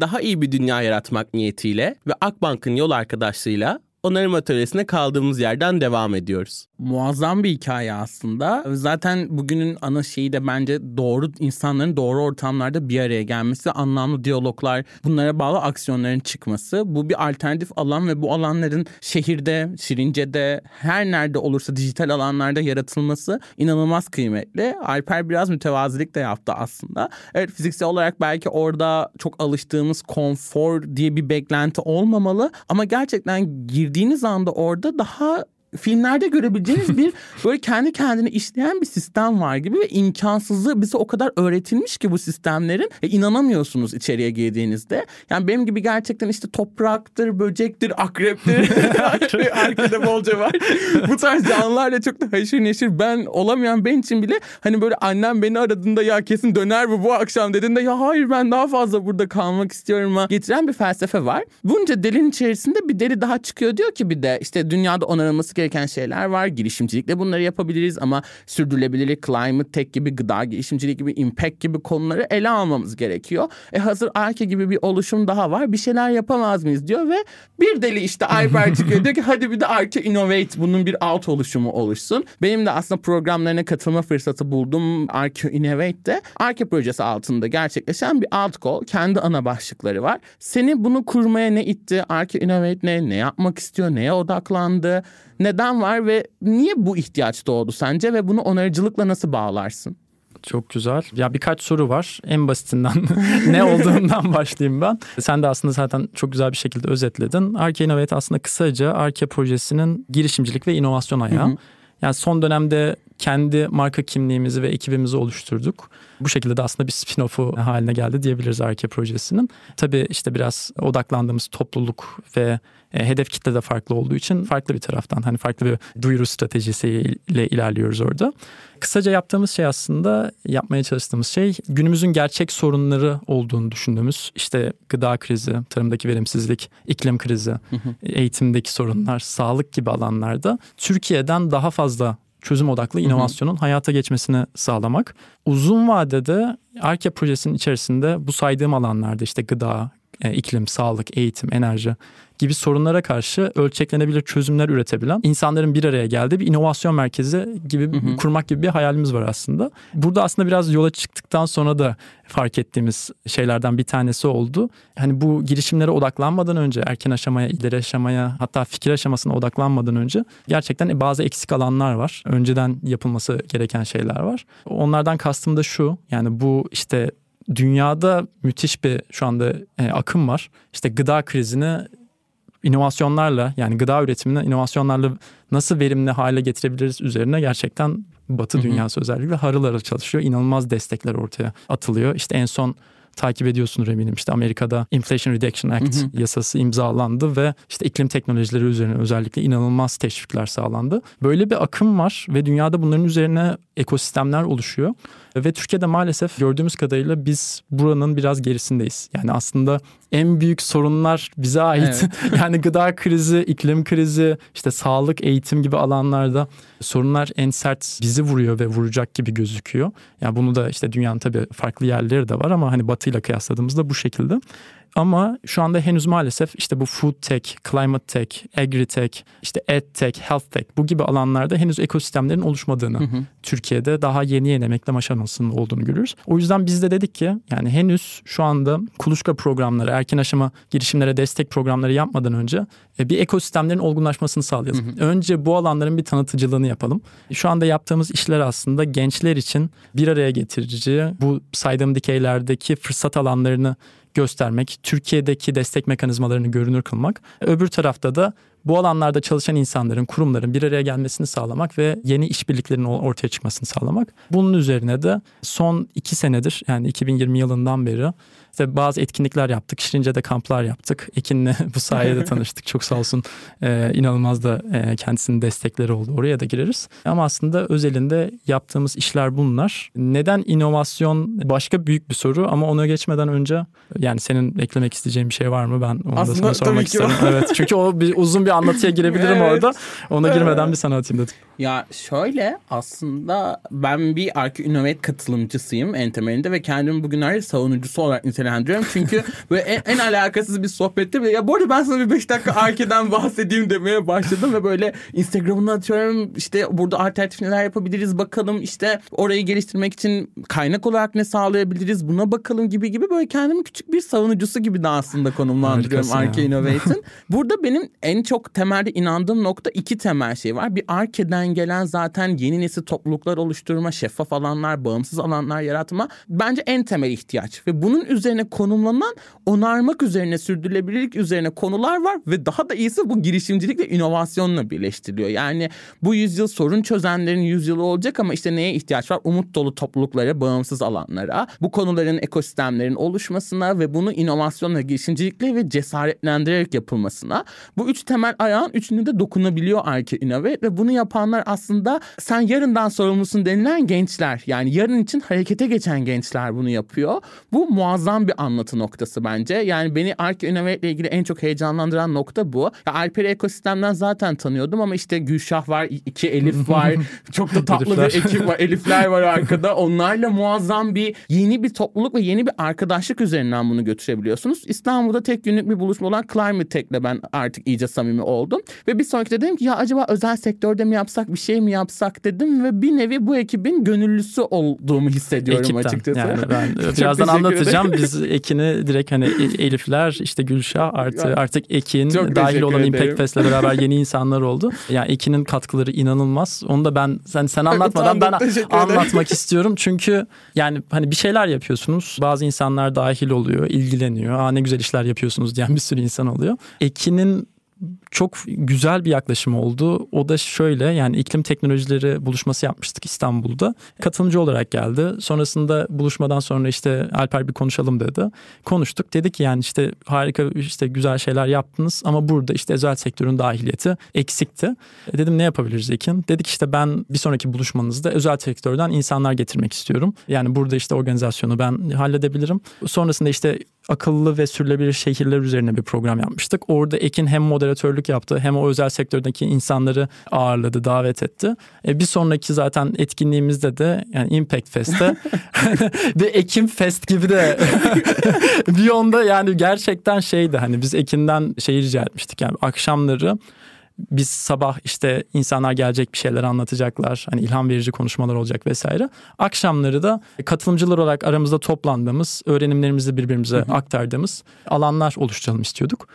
daha iyi bir dünya yaratmak niyetiyle ve Akbank'ın yol arkadaşlığıyla onarım atölyesine kaldığımız yerden devam ediyoruz. Muazzam bir hikaye aslında. Zaten bugünün ana şeyi de bence doğru insanların doğru ortamlarda bir araya gelmesi, anlamlı diyaloglar, bunlara bağlı aksiyonların çıkması. Bu bir alternatif alan ve bu alanların şehirde, Şirince'de, her nerede olursa dijital alanlarda yaratılması inanılmaz kıymetli. Alper biraz mütevazilik de yaptı aslında. Evet, fiziksel olarak belki orada çok alıştığımız konfor diye bir beklenti olmamalı ama gerçekten girdiğiniz anda orada daha filmlerde görebileceğiniz bir böyle kendi kendine işleyen bir sistem var gibi ve imkansızlığı bize o kadar öğretilmiş ki bu sistemlerin, e, inanamıyorsunuz içeriye girdiğinizde. Yani benim gibi gerçekten işte topraktır, böcektir, akreptir, arkada bolca var. Bu tarz canlılarla çok da haşır neşir ben olamayan ben için bile hani böyle annem beni aradığında ya kesin döner bu bu akşam dediğinde ya hayır ben daha fazla burada kalmak istiyorum ha getiren bir felsefe var. Bunca delinin içerisinde bir deli daha çıkıyor, diyor ki bir de işte dünyada onarılması gereken şeyler var. Girişimcilikle bunları yapabiliriz ama sürdürülebilirlik, climate tech gibi, gıda girişimcilik gibi, impact gibi konuları ele almamız gerekiyor. E hazır Arkhé gibi bir oluşum daha var. Bir şeyler yapamaz mıyız diyor ve bir deli işte Alper çıkıyor. Diyor ki hadi bir de Arkhé Innovate, bunun bir alt oluşumu oluşsun. Benim de aslında programlarına katılma fırsatı buldum. Arkhé Innovate'de Arkhé projesi altında gerçekleşen bir alt kol. Kendi ana başlıkları var. Seni bunu kurmaya ne itti? Arkhé Innovate ne? Ne yapmak istiyor? Neye odaklandı? Neden var ve niye bu ihtiyaç doğdu sence ve bunu onarıcılıkla nasıl bağlarsın? Çok güzel. Ya birkaç soru var. En basitinden ne olduğundan başlayayım ben. Sen de aslında zaten çok güzel bir şekilde özetledin. Arkhé Innovate aslında kısaca Arkhé projesinin girişimcilik ve inovasyon ayağı. Hı hı. Yani son dönemde kendi marka kimliğimizi ve ekibimizi oluşturduk. Bu şekilde de aslında bir spin-off'u haline geldi diyebiliriz Arkhé projesinin. Tabii işte biraz odaklandığımız topluluk ve hedef kitle de farklı olduğu için farklı bir taraftan hani farklı bir duyuru stratejisiyle ilerliyoruz orada. Kısaca yaptığımız şey aslında yapmaya çalıştığımız şey günümüzün gerçek sorunları olduğunu düşündüğümüz işte gıda krizi, tarımdaki verimsizlik, iklim krizi, eğitimdeki sorunlar, sağlık gibi alanlarda Türkiye'den daha fazla çözüm odaklı inovasyonun hayata geçmesini sağlamak. Uzun vadede Arkhé projesinin içerisinde bu saydığım alanlarda işte gıda, iklim, sağlık, eğitim, enerji gibi sorunlara karşı ölçeklenebilir çözümler üretebilen insanların bir araya geldiği bir inovasyon merkezi gibi hı hı. kurmak gibi bir hayalimiz var aslında. Burada aslında biraz yola çıktıktan sonra da fark ettiğimiz şeylerden bir tanesi oldu. Hani bu girişimlere odaklanmadan önce, erken aşamaya, ileri aşamaya, hatta fikir aşamasına odaklanmadan önce gerçekten bazı eksik alanlar var. Önceden yapılması gereken şeyler var. Onlardan kastım da şu, yani bu işte dünyada müthiş bir şu anda e, akım var. İşte gıda krizini inovasyonlarla, yani gıda üretimini inovasyonlarla nasıl verimli hale getirebiliriz üzerine gerçekten Batı hı hı. dünyası özellikle harıl harıl çalışıyor. İnanılmaz destekler ortaya atılıyor. İşte en son takip ediyorsunuz eminim. İşte Amerika'da Inflation Reduction Act hı hı. yasası imzalandı ve işte iklim teknolojileri üzerine özellikle inanılmaz teşvikler sağlandı. Böyle bir akım var ve dünyada bunların üzerine ekosistemler oluşuyor. Ve Türkiye'de maalesef gördüğümüz kadarıyla biz buranın biraz gerisindeyiz. Yani aslında en büyük sorunlar bize ait. Evet. Yani gıda krizi, iklim krizi, işte sağlık, eğitim gibi alanlarda sorunlar en sert bizi vuruyor ve vuracak gibi gözüküyor. Ya yani bunu da işte dünyanın tabii farklı yerleri de var ama hani Batı'yla kıyasladığımızda bu şekilde. Ama şu anda henüz maalesef işte bu food tech, climate tech, agri tech, işte ed tech, health tech bu gibi alanlarda henüz ekosistemlerin oluşmadığını, hı hı. Türkiye'de daha yeni yeni emekleme aşamasının olduğunu görürüz. O yüzden biz de dedik ki yani henüz şu anda kuluçka programları, erken aşama girişimlere destek programları yapmadan önce bir ekosistemlerin olgunlaşmasını sağlayalım. Hı hı. Önce bu alanların bir tanıtıcılığını yapalım. Şu anda yaptığımız işler aslında gençler için bir araya getirici bu saydığım dikeylerdeki fırsat alanlarını göstermek, Türkiye'deki destek mekanizmalarını görünür kılmak. Öbür tarafta da bu alanlarda çalışan insanların, kurumların bir araya gelmesini sağlamak ve yeni işbirliklerinin ortaya çıkmasını sağlamak. Bunun üzerine de son iki senedir yani iki bin yirmi yılından beri işte bazı etkinlikler yaptık. Şirince'de kamplar yaptık. Ekin'le bu sayede tanıştık. Çok sağ olsun ee, inanılmaz da e, kendisinin destekleri oldu. Oraya da gireriz. Ama aslında özelinde yaptığımız işler bunlar. Neden inovasyon başka büyük bir soru ama ona geçmeden önce yani senin eklemek isteyeceğin bir şey var mı? Ben onu aslında da sana sormak isterim. Evet, çünkü o bir, uzun bir bir anlatıya girebilirim evet. orada. Ona girmeden bir sana atayım dedim. Ya şöyle, aslında ben bir Arkhé Innovate katılımcısıyım en temelinde ve kendimi bugünlerde savunucusu olarak nitelendiriyorum. Çünkü böyle en, en alakasız bir sohbette bile ya bu arada ben sana bir beş dakika Arke'den bahsedeyim demeye başladım ve böyle Instagram'ını atıyorum, işte burada alternatif neler yapabiliriz bakalım, işte orayı geliştirmek için kaynak olarak ne sağlayabiliriz buna bakalım gibi gibi böyle kendimi küçük bir savunucusu gibi de aslında konumlandırıyorum Arkhé Innovate'in. Burada benim en çok temelde inandığım nokta iki temel şey var. Bir, Arke'den gelen zaten yeni nesil topluluklar oluşturma, şeffaf alanlar, bağımsız alanlar yaratma bence en temel ihtiyaç. Ve bunun üzerine konumlanan, onarmak üzerine, sürdürülebilirlik üzerine konular var ve daha da iyisi bu girişimcilikle, inovasyonla birleştiriliyor. Yani bu yüzyıl sorun çözenlerin yüzyılı olacak ama işte neye ihtiyaç var? Umut dolu topluluklara, bağımsız alanlara, bu konuların, ekosistemlerin oluşmasına ve bunu inovasyonla, girişimcilikle ve cesaretlendirerek yapılmasına. Bu üç temel ayağın üçünü de dokunabiliyor Arkhé Innovate ve bunu yapanlar aslında sen yarından sorumlusun denilen gençler. Yani yarın için harekete geçen gençler bunu yapıyor. Bu muazzam bir anlatı noktası bence. Yani beni Arkhé Innovate ile ilgili en çok heyecanlandıran nokta bu. Ya Alper'i ekosistemden zaten tanıyordum ama işte Gülşah var, iki Elif var. Çok da tatlı bir ekip var. Elifler var arkada. Onlarla muazzam bir yeni bir topluluk ve yeni bir arkadaşlık üzerinden bunu götürebiliyorsunuz. İstanbul'da tek günlük bir buluşma olan Climate Tech'le ben artık iyice samimi oldum. Ve bir sonraki de dedim ki ya acaba özel sektörde mi yapsak, bir şey mi yapsak dedim ve bir nevi bu ekibin gönüllüsü olduğumu hissediyorum ekipten, açıkçası. Yani ben birazdan anlatacağım. Biz Ekin'i direkt hani Elifler, işte Gülşah artı, artık Ekin çok dahil olan ederim. Impact Fest'le beraber yeni insanlar oldu. Yani Ekin'in katkıları inanılmaz. Onu da ben sen, sen anlatmadan ben anlatmak istiyorum. Çünkü yani hani bir şeyler yapıyorsunuz. Bazı insanlar dahil oluyor, ilgileniyor. Aa ne güzel işler yapıyorsunuz diyen bir sürü insan oluyor. Ekin'in çok güzel bir yaklaşım oldu. O da şöyle, yani iklim teknolojileri buluşması yapmıştık İstanbul'da. Katılımcı olarak geldi. Sonrasında buluşmadan sonra işte Alper bir konuşalım dedi. Konuştuk. Dedi ki yani işte harika, işte güzel şeyler yaptınız ama burada işte özel sektörün dahiliyeti eksikti. Dedim ne yapabiliriz Ekin? Dedik işte ben bir sonraki buluşmanızda özel sektörden insanlar getirmek istiyorum. Yani burada işte organizasyonu ben halledebilirim. Sonrasında işte akıllı ve sürülebilir şehirler üzerine bir program yapmıştık. Orada Ekin hem moderatörlük yaptı hem o özel sektördeki insanları ağırladı, davet etti. E bir sonraki zaten etkinliğimizde de yani Impact Fest'te ve Ekim Fest gibi de bir onda yani gerçekten şeydi, hani biz Ekin'den şeyi rica etmiştik yani akşamları biz sabah işte insanlar gelecek, bir şeyler anlatacaklar. Hani ilham verici konuşmalar olacak vesaire. Akşamları da katılımcılar olarak aramızda toplandığımız, öğrenimlerimizi birbirimize hı hı. aktardığımız alanlar oluşturalım istiyorduk.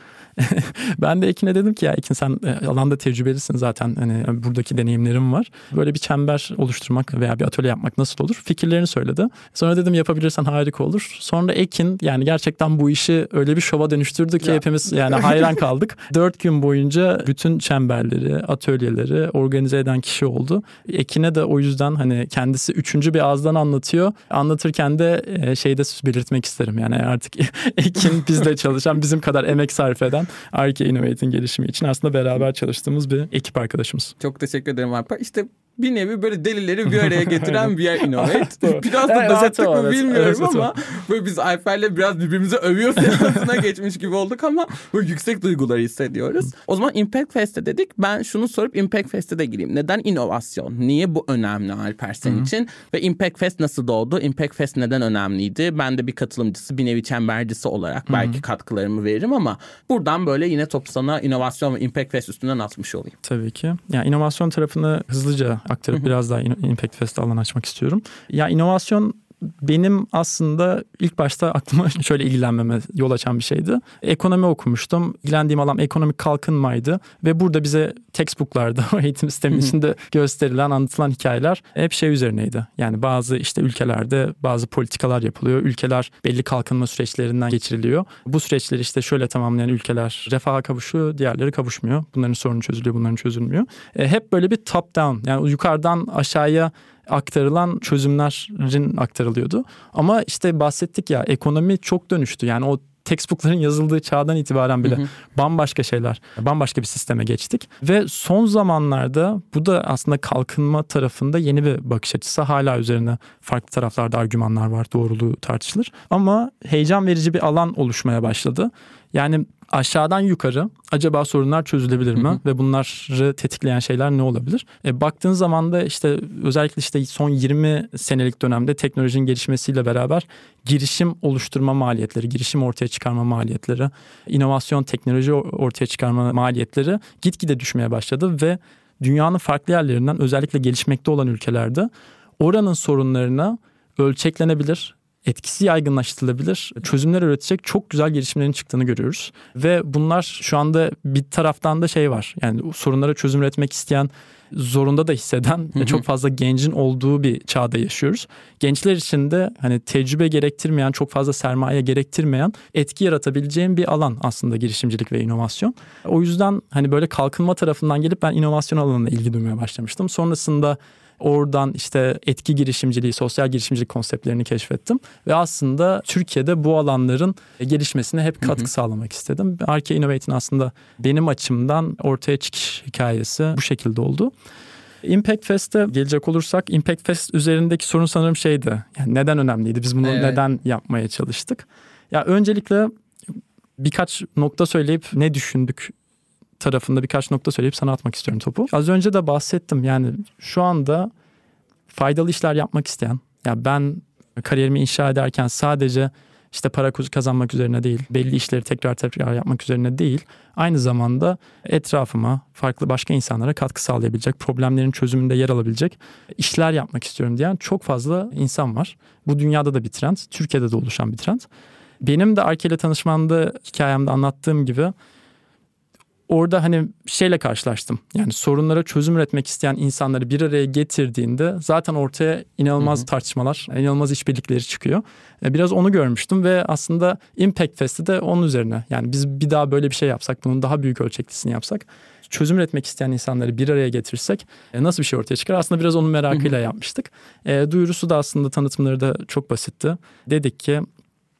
Ben de Ekin'e dedim ki ya Ekin sen alanda tecrübelisin zaten, hani buradaki deneyimlerim var. Böyle bir çember oluşturmak veya bir atölye yapmak nasıl olur? Fikirlerini söyledi. Sonra dedim yapabilirsen harika olur. Sonra Ekin yani gerçekten bu işi öyle bir şova dönüştürdü ki ya. Hepimiz yani hayran kaldık. Dört gün boyunca bütün çemberleri, atölyeleri organize eden kişi oldu. Ekin'e de o yüzden hani kendisi üçüncü bir ağızdan anlatıyor. Anlatırken de şeyde belirtmek isterim yani artık Ekin bizle çalışan, bizim kadar emek sarf eden Arkhé Innovate'in gelişimi için aslında beraber çalıştığımız bir ekip arkadaşımız. Çok teşekkür ederim Alper. İşte bir nevi böyle delileri bir araya getiren bir yer Innovate. Biraz da dağıttık mı bilmiyorum ama böyle biz Alper'le biraz birbirimizi övüyor seansına geçmiş gibi olduk ama böyle yüksek duyguları hissediyoruz. O zaman Impact Fest'e dedik. Ben şunu sorup Impact Fest'e de gireyim. Neden inovasyon? Niye bu önemli Alper senin için? Ve Impact Fest nasıl doğdu? Impact Fest neden önemliydi? Ben de bir katılımcısı, bir nevi çembercisi olarak belki katkılarımı veririm ama buradan böyle yine top sana inovasyon ve Impact Fest üstünden atmış olayım. Tabii ki. Yani inovasyon tarafını hızlıca aktarıp hı hı. biraz daha Impact Fest'e alan açmak istiyorum. Ya inovasyon benim aslında ilk başta aklıma şöyle ilgilenmeme yol açan bir şeydi. Ekonomi okumuştum. İlgilendiğim alan ekonomik kalkınmaydı. Ve burada bize textbooklarda, eğitim sistemin içinde gösterilen, anlatılan hikayeler hep şey üzerineydi. Yani bazı işte ülkelerde bazı politikalar yapılıyor. Ülkeler belli kalkınma süreçlerinden geçiriliyor. Bu süreçleri işte şöyle tamamlayan ülkeler refaha kavuşuyor, diğerleri kavuşmuyor. Bunların sorunu çözülüyor, bunların çözülmüyor. Hep böyle bir top down, yani yukarıdan aşağıya aktarılan çözümlerin aktarılıyordu. Ama işte bahsettik ya, ekonomi çok dönüştü. Yani o textbookların yazıldığı çağdan itibaren bile hı hı. bambaşka şeyler, bambaşka bir sisteme geçtik. Ve son zamanlarda bu da aslında kalkınma tarafında yeni bir bakış açısı. Hala üzerine farklı taraflarda argümanlar var, doğruluğu tartışılır. Ama heyecan verici bir alan oluşmaya başladı. Yani aşağıdan yukarı acaba sorunlar çözülebilir mi? Hı hı. Ve bunları tetikleyen şeyler ne olabilir? E, baktığın zaman da işte özellikle işte son yirmi senelik dönemde teknolojinin gelişmesiyle beraber girişim oluşturma maliyetleri, girişim ortaya çıkarma maliyetleri, inovasyon teknoloji ortaya çıkarma maliyetleri gitgide düşmeye başladı ve dünyanın farklı yerlerinden özellikle gelişmekte olan ülkelerde oranın sorunlarına ölçeklenebilir, etkisi yaygınlaştırılabilir çözümler üretecek çok güzel girişimlerin çıktığını görüyoruz. Ve bunlar şu anda bir taraftan da şey var, yani sorunlara çözüm üretmek isteyen, zorunda da hisseden hı hı. çok fazla gencin olduğu bir çağda yaşıyoruz. Gençler için de hani tecrübe gerektirmeyen, çok fazla sermaye gerektirmeyen, etki yaratabileceğim bir alan aslında girişimcilik ve inovasyon. O yüzden hani böyle kalkınma tarafından gelip ben inovasyon alanına ilgi duymaya başlamıştım. Sonrasında oradan işte etki girişimciliği, sosyal girişimcilik konseptlerini keşfettim. Ve aslında Türkiye'de bu alanların gelişmesine hep katkı hı hı. sağlamak istedim. Arkhé Innovate'in aslında benim açımdan ortaya çıkış hikayesi bu şekilde oldu. Impact Fest'e gelecek olursak, Impact Fest üzerindeki sorun sanırım şeydi. Yani neden önemliydi? Biz bunu evet. neden yapmaya çalıştık? Ya öncelikle birkaç nokta söyleyip ne düşündük tarafında birkaç nokta söyleyip sana atmak istiyorum topu. Az önce de bahsettim, yani şu anda faydalı işler yapmak isteyen, ya ben kariyerimi inşa ederken sadece işte para kazanmak üzerine değil, belli işleri tekrar tekrar yapmak üzerine değil, aynı zamanda etrafıma, farklı başka insanlara katkı sağlayabilecek, problemlerin çözümünde yer alabilecek işler yapmak istiyorum diyen çok fazla insan var. Bu dünyada da bir trend, Türkiye'de de oluşan bir trend. Benim de Arkhé ile tanışmamda, hikayemde anlattığım gibi orada hani şeyle karşılaştım. Yani sorunlara çözüm üretmek isteyen insanları bir araya getirdiğinde zaten ortaya inanılmaz Hı-hı. tartışmalar, inanılmaz işbirlikleri çıkıyor. Biraz onu görmüştüm ve aslında Impact Fest'i de onun üzerine. Yani biz bir daha böyle bir şey yapsak, bunun daha büyük ölçeklisini yapsak, çözüm üretmek isteyen insanları bir araya getirsek nasıl bir şey ortaya çıkar? Aslında biraz onun merakıyla Hı-hı. yapmıştık. E, duyurusu da aslında tanıtımları da çok basitti. Dedik ki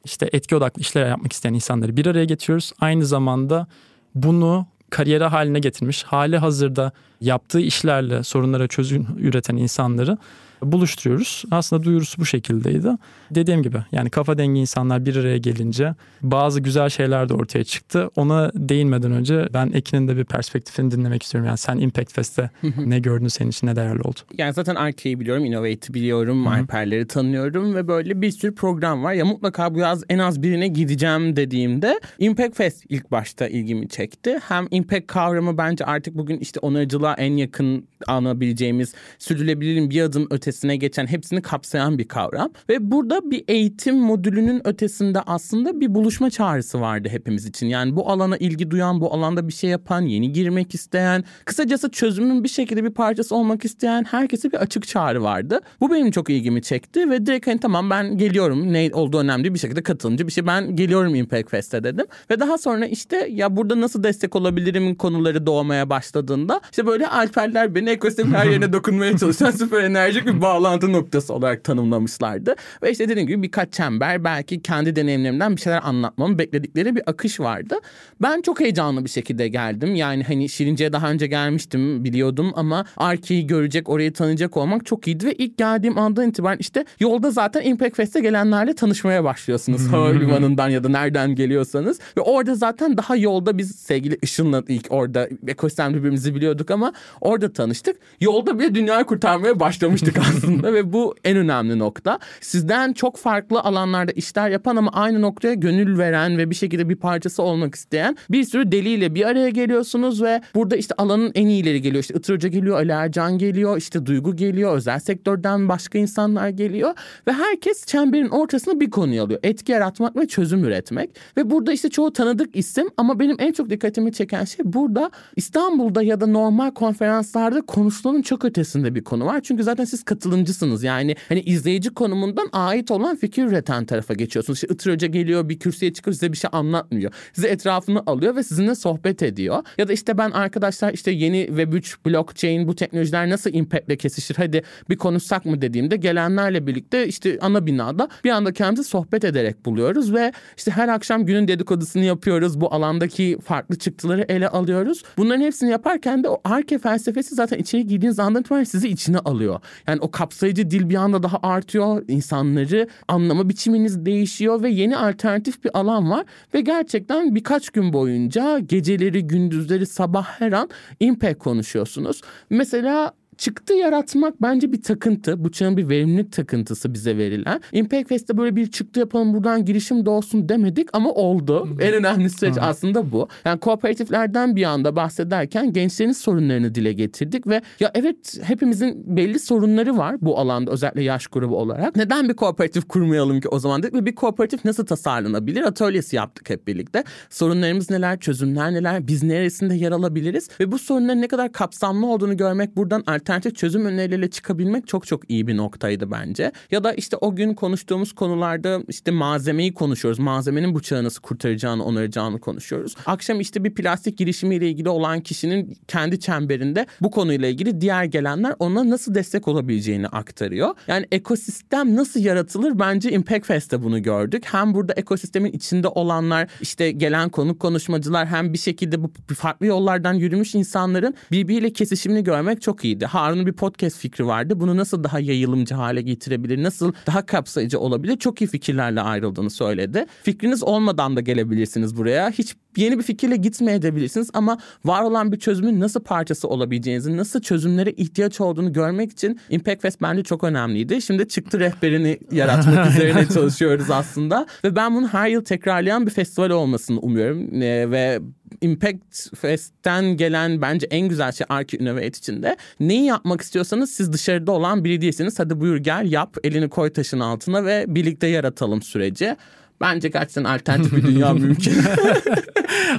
işte etki odaklı işler yapmak isteyen insanları bir araya getiriyoruz. Aynı zamanda bunu kariyeri haline getirmiş, hali hazırda yaptığı işlerle sorunlara çözüm üreten insanları buluşturuyoruz. Aslında duyurusu bu şekildeydi. Dediğim gibi yani kafa dengi insanlar bir araya gelince bazı güzel şeyler de ortaya çıktı. Ona değinmeden önce ben Ekin'in de bir perspektifini dinlemek istiyorum. Yani sen Impact Fest'te ne gördün, senin için ne değerli oldu? Yani zaten Arkhé'yi biliyorum, Innovate'i biliyorum, Alper'leri tanıyorum ve böyle bir sürü program var. Ya mutlaka bu yaz en az birine gideceğim dediğimde Impact Fest ilk başta ilgimi çekti. Hem Impact kavramı bence artık bugün işte onarıcılığa en yakın anabileceğimiz, sürdürülebilirin bir adım öte ötesine geçen, hepsini kapsayan bir kavram. Ve burada bir eğitim modülünün ötesinde aslında bir buluşma çağrısı vardı hepimiz için. Yani bu alana ilgi duyan, bu alanda bir şey yapan, yeni girmek isteyen, kısacası çözümün bir şekilde bir parçası olmak isteyen herkese bir açık çağrı vardı. Bu benim çok ilgimi çekti ve direkt hani tamam ben geliyorum, ne olduğu önemli değil, bir şekilde katılımcı bir şey, ben geliyorum Impact Fest'e dedim. Ve daha sonra işte ya burada nasıl destek olabilirim konuları doğmaya başladığında işte böyle Alperler beni ekosistem her yerine dokunmaya çalışan süper enerjik bir bağlantı noktası olarak tanımlamışlardı. Ve işte dediğim gibi birkaç çember, belki kendi deneyimlerimden bir şeyler anlatmamı bekledikleri bir akış vardı. Ben çok heyecanlı bir şekilde geldim. Yani hani Şirince'ye daha önce gelmiştim, biliyordum ama Arkhé'yi görecek, orayı tanıyacak olmak çok iyiydi. Ve ilk geldiğim andan itibaren işte yolda zaten Impact Fest'e gelenlerle tanışmaya başlıyorsunuz. Havalimanından ya da nereden geliyorsanız. Ve orada zaten daha yolda biz sevgili Işın'la ilk orada ekosistem birbirimizi biliyorduk ama orada tanıştık. Yolda bile dünyayı kurtarmaya başlamıştık aslında ve bu en önemli nokta. Sizden çok farklı alanlarda işler yapan ama aynı noktaya gönül veren ve bir şekilde bir parçası olmak isteyen bir sürü deliyle bir araya geliyorsunuz ve burada işte alanın en iyileri geliyor. İşte Itır Hoca geliyor, Ali Ercan geliyor, işte Duygu geliyor, özel sektörden başka insanlar geliyor ve herkes çemberin ortasına bir konuyu alıyor. Etki yaratmak ve çözüm üretmek ve burada işte çoğu tanıdık isim ama benim en çok dikkatimi çeken şey burada İstanbul'da ya da normal konferanslarda konuşulanın çok ötesinde bir konu var. Çünkü zaten siz katılımcısınız. Yani hani izleyici konumundan ait olan fikir üreten tarafa geçiyorsunuz. İşte Itır Hoca geliyor, bir kürsüye çıkıp size bir şey anlatmıyor. Size etrafını alıyor ve sizinle sohbet ediyor. Ya da işte ben arkadaşlar işte yeni Web üç, blockchain, bu teknolojiler nasıl impact'le kesişir? Hadi bir konuşsak mı dediğimde gelenlerle birlikte işte ana binada bir anda kendimizi sohbet ederek buluyoruz ve işte her akşam günün dedikodusunu yapıyoruz. Bu alandaki farklı çıktıları ele alıyoruz. Bunların hepsini yaparken de o Arkhé felsefesi zaten içeri girdiğiniz andan itibaren sizi içine alıyor. Yani o kapsayıcı dil bir anda daha artıyor, insanları anlama biçiminiz değişiyor ve yeni alternatif bir alan var ve gerçekten birkaç gün boyunca geceleri, gündüzleri, sabah her an impact konuşuyorsunuz. Mesela çıktı yaratmak bence bir takıntı. Bu çağın bir verimlilik takıntısı bize verilen. Impact Fest'te böyle bir çıktı yapalım, buradan girişim de olsun demedik ama oldu. En önemli süreç aslında bu. Yani kooperatiflerden bir anda bahsederken gençlerin sorunlarını dile getirdik ve ya evet, hepimizin belli sorunları var bu alanda, özellikle yaş grubu olarak. Neden bir kooperatif kurmayalım ki o zaman dedik ve bir kooperatif nasıl tasarlanabilir atölyesi yaptık hep birlikte. Sorunlarımız neler, çözümler neler, biz neresinde yer alabiliriz ve bu sorunların ne kadar kapsamlı olduğunu görmek, buradan artık alternatif çözüm öneriyle çıkabilmek çok çok iyi bir noktaydı bence. Ya da işte o gün konuştuğumuz konularda işte malzemeyi konuşuyoruz. Malzemenin bu çağı nasıl kurtaracağını, onaracağını konuşuyoruz. Akşam işte bir plastik girişimiyle ilgili olan kişinin kendi çemberinde bu konuyla ilgili diğer gelenler ona nasıl destek olabileceğini aktarıyor. Yani ekosistem nasıl yaratılır? Bence Impact Fest'te bunu gördük. Hem burada ekosistemin içinde olanlar, işte gelen konuk konuşmacılar, hem bir şekilde bu farklı yollardan yürümüş insanların birbiriyle kesişimini görmek çok iyiydi. Harun'un bir podcast fikri vardı. Bunu nasıl daha yayılımcı hale getirebilir? Nasıl daha kapsayıcı olabilir? Çok iyi fikirlerle ayrıldığını söyledi. Fikriniz olmadan da gelebilirsiniz buraya. Hiç yeni bir fikirle gitmeyebilirsiniz ama var olan bir çözümün nasıl parçası olabileceğinizi, nasıl çözümlere ihtiyaç olduğunu görmek için Impact Fest bence çok önemliydi. Şimdi çıktı rehberini yaratmak üzerine çalışıyoruz aslında ve ben bunu her yıl tekrarlayan bir festival olmasını umuyorum ee, ve Impact Fest'ten gelen bence en güzel şey Arkhé Innovate içinde. Neyi yapmak istiyorsanız siz dışarıda olan biri değilsiniz. Hadi buyur gel yap, elini koy taşın altına ve birlikte yaratalım süreci. Bence gerçekten alternatif bir dünya mümkün.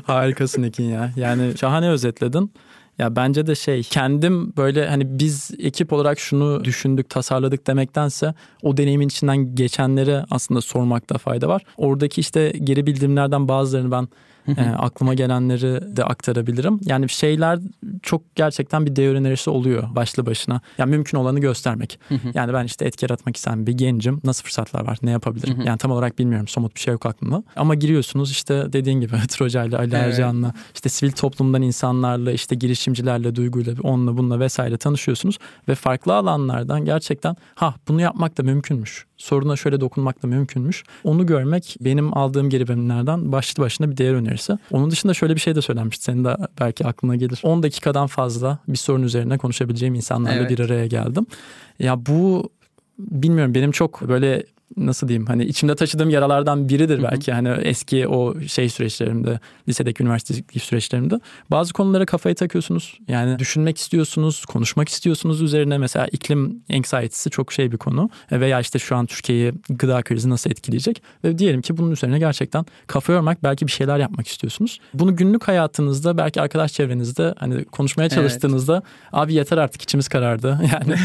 Harikasın Ekin ya. Yani şahane özetledin. Ya bence de şey, kendim böyle hani biz ekip olarak şunu düşündük, tasarladık demektense o deneyimin içinden geçenlere aslında sormakta fayda var. Oradaki işte geri bildirimlerden bazılarını ben e, aklıma gelenleri de aktarabilirim. Yani şeyler çok gerçekten bir değer önerisi oluyor başlı başına. Yani mümkün olanı göstermek. Yani ben işte etki yaratmak isteyen bir gencim. Nasıl fırsatlar var? Ne yapabilirim? Yani tam olarak bilmiyorum. Somut bir şey yok aklımda. Ama giriyorsunuz işte dediğin gibi Itır Hoca'yla, Ali Ercan'la, evet, işte sivil toplumdan insanlarla, işte girişimcilerle, Duygu'yla, onunla bununla vesaire tanışıyorsunuz. Ve farklı alanlardan gerçekten ha bunu yapmak da mümkünmüş, soruna şöyle dokunmak da mümkünmüş. Onu görmek benim aldığım geri bildirimlerden başlı başına bir değer önerisi. Onun dışında şöyle bir şey de söylenmişti. Senin de belki aklına gelir. on dakikadan fazla bir sorun üzerine konuşabileceğim insanlarla, evet, bir araya geldim. Ya bu bilmiyorum, benim çok böyle nasıl diyeyim, hani içimde taşıdığım yaralardan biridir belki. Hani eski o şey süreçlerimde, lisedeki, üniversitedeki süreçlerimde bazı konulara kafayı takıyorsunuz. Yani düşünmek istiyorsunuz, konuşmak istiyorsunuz üzerine. Mesela iklim anxiety'si çok şey bir konu veya işte şu an Türkiye'yi gıda krizi nasıl etkileyecek ve diyelim ki bunun üzerine gerçekten kafa yormak, belki bir şeyler yapmak istiyorsunuz. Bunu günlük hayatınızda, belki arkadaş çevrenizde hani konuşmaya çalıştığınızda, evet, abi yeter artık içimiz karardı. Yani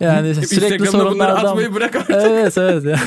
yani sürekli sorunlardan atmayı bırak artık. Evet. Evet,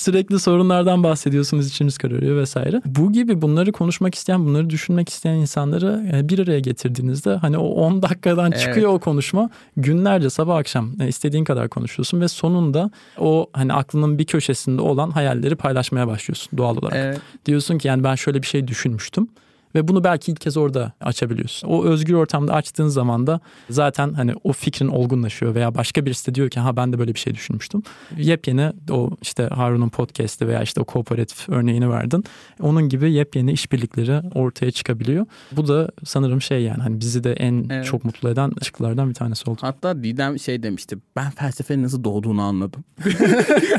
sürekli sorunlardan bahsediyorsunuz, içiniz kararıyor vesaire. Bu gibi bunları konuşmak isteyen, bunları düşünmek isteyen insanları bir araya getirdiğinizde hani o on dakikadan çıkıyor, evet, o konuşma. Günlerce sabah akşam istediğin kadar konuşuyorsun ve sonunda o hani aklının bir köşesinde olan hayalleri paylaşmaya başlıyorsun doğal olarak. Evet. Diyorsun ki yani ben şöyle bir şey düşünmüştüm. Ve bunu belki ilk kez orada açabiliyorsun. O özgür ortamda açtığın zaman da zaten hani o fikrin olgunlaşıyor veya başka birisi de diyor ki ha ben de böyle bir şey düşünmüştüm. Yepyeni o işte Harun'un podcast'i veya işte o kooperatif örneğini verdin. Onun gibi yepyeni işbirlikleri ortaya çıkabiliyor. Bu da sanırım şey yani hani bizi de en, evet, çok mutlu eden açıklardan bir tanesi oldu. Hatta Didem şey demişti, ben felsefenin nasıl doğduğunu anladım.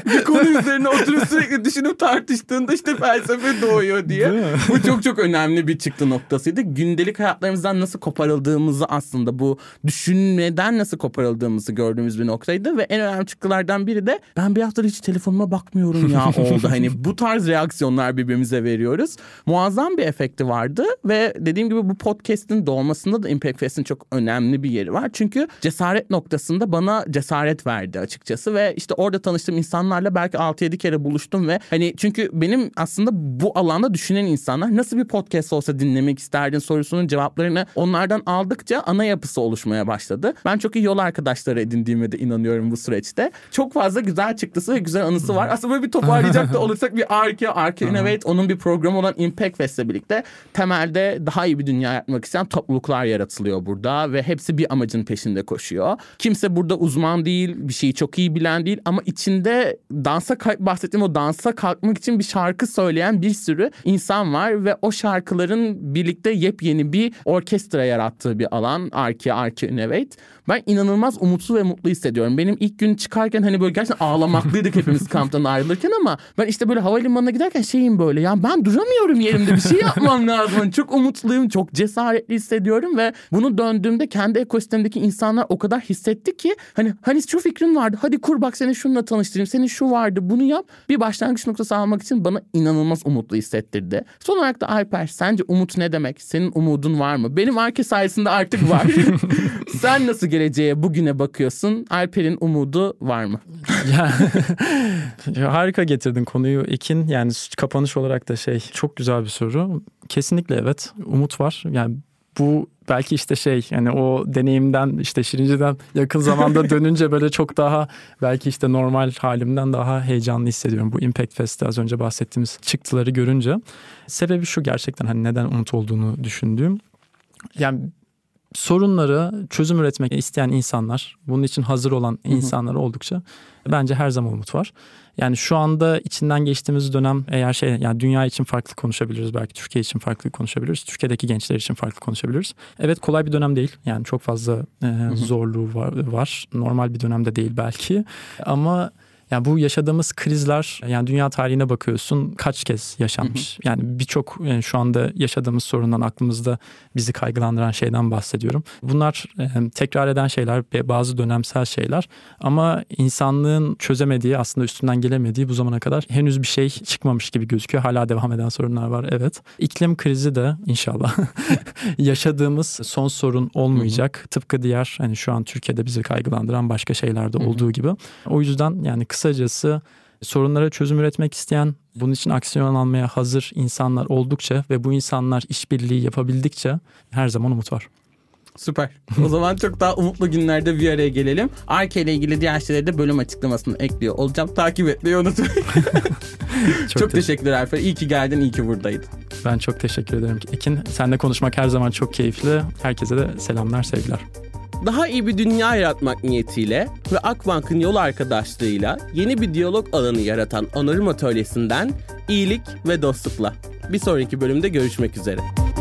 Bir konu üzerine oturup sürekli düşünüp tartıştığında işte felsefe doğuyor diye. Bu çok çok önemli bir çıktı noktasıydı. Gündelik hayatlarımızdan nasıl koparıldığımızı, aslında bu düşünmeden nasıl koparıldığımızı gördüğümüz bir noktaydı ve en önemli çıktılardan biri de ben bir haftadır hiç telefonuma bakmıyorum ya oldu. Hani bu tarz reaksiyonlar birbirimize veriyoruz. Muazzam bir efekti vardı ve dediğim gibi bu podcast'in doğmasında da Impact Fest'in çok önemli bir yeri var. Çünkü cesaret noktasında bana cesaret verdi açıkçası ve işte orada tanıştığım insanlarla belki altı yedi kere buluştum ve hani çünkü benim aslında bu alanda düşünen insanlar nasıl bir podcast olsa varsa dinlemek isterdin sorusunun cevaplarını onlardan aldıkça ana yapısı oluşmaya başladı. Ben çok iyi yol arkadaşları edindiğime de inanıyorum bu süreçte. Çok fazla güzel çıktısı ve güzel anısı var. Aslında böyle bir toparlayacak da olursak bir Arkhé, Arkhé Innovate, onun bir programı olan Impact Fest'le birlikte temelde daha iyi bir dünya yaratmak isteyen topluluklar yaratılıyor burada ve hepsi bir amacın peşinde koşuyor. Kimse burada uzman değil, bir şeyi çok iyi bilen değil ama içinde dansa bahsettiğim o dansa kalkmak için bir şarkı söyleyen bir sürü insan var ve o şarkıların birlikte yepyeni bir orkestra yarattığı bir alan Arkhé, Arkhé Innovate. Ben inanılmaz umutlu ve mutlu hissediyorum. Benim ilk gün çıkarken hani böyle gerçekten ağlamaklıydık hepimiz kamptan ayrılırken ama ben işte böyle havalimanına giderken şeyim böyle ya ben duramıyorum yerimde bir şey yapmam lazım. Çok umutluyum, çok cesaretli hissediyorum ve bunu döndüğümde kendi ekosistemdeki insanlar o kadar hissetti ki hani hani şu fikrin vardı hadi kur bak seni şununla tanıştırayım, senin şu vardı bunu yap. Bir başlangıç noktası almak için bana inanılmaz umutlu hissettirdi. Son olarak da Alper, sence umut ne demek? Senin umudun var mı? Benim Arkhé sayesinde artık var. Sen nasıl geleceğe, bugüne bakıyorsun? Alper'in umudu var mı? Harika getirdin konuyu Ekin. Yani kapanış olarak da şey çok güzel bir soru. Kesinlikle evet. Umut var. Yani bu belki işte şey yani o deneyimden işte Şirince'den yakın zamanda dönünce böyle çok daha belki işte normal halimden daha heyecanlı hissediyorum. Bu Impact Fest'te az önce bahsettiğimiz çıktıları görünce. Sebebi şu gerçekten hani neden umut olduğunu düşündüğüm. Yani sorunları çözüm üretmek isteyen insanlar, bunun için hazır olan insanlar oldukça bence her zaman umut var. Yani şu anda içinden geçtiğimiz dönem eğer şey yani dünya için farklı konuşabiliriz belki Türkiye için farklı konuşabiliriz. Türkiye'deki gençler için farklı konuşabiliriz. Evet kolay bir dönem değil. Yani çok fazla e, zorluğu var, var. Normal bir dönemde değil belki ama yani bu yaşadığımız krizler yani dünya tarihine bakıyorsun kaç kez yaşanmış. Hı hı. Yani birçok yani şu anda yaşadığımız sorundan aklımızda bizi kaygılandıran şeyden bahsediyorum. Bunlar e, tekrar eden şeyler bazı dönemsel şeyler ama insanlığın çözemediği aslında üstünden gelemediği bu zamana kadar henüz bir şey çıkmamış gibi gözüküyor. Hala devam eden sorunlar var evet. İklim krizi de inşallah yaşadığımız son sorun olmayacak. Hı hı. Tıpkı diğer hani şu an Türkiye'de bizi kaygılandıran başka şeylerde hı hı. olduğu gibi. O yüzden yani kısa Kısacası sorunlara çözüm üretmek isteyen, bunun için aksiyon almaya hazır insanlar oldukça ve bu insanlar işbirliği yapabildikçe her zaman umut var. Süper. O zaman çok daha umutlu günlerde bir araya gelelim. Arkhé ile ilgili diğer şeyleri de bölüm açıklamasını ekliyor olacağım. Takip etmeyi unutmayın. çok çok te- teşekkürler Alper. İyi ki geldin, iyi ki buradaydın. Ben çok teşekkür ederim Ekin. Seninle konuşmak her zaman çok keyifli. Herkese de selamlar, sevgiler. Daha iyi bir dünya yaratmak niyetiyle ve Akbank'ın yol arkadaşlığıyla yeni bir diyalog alanı yaratan Onarım Atölyesi'nden iyilik ve dostlukla. Bir sonraki bölümde görüşmek üzere.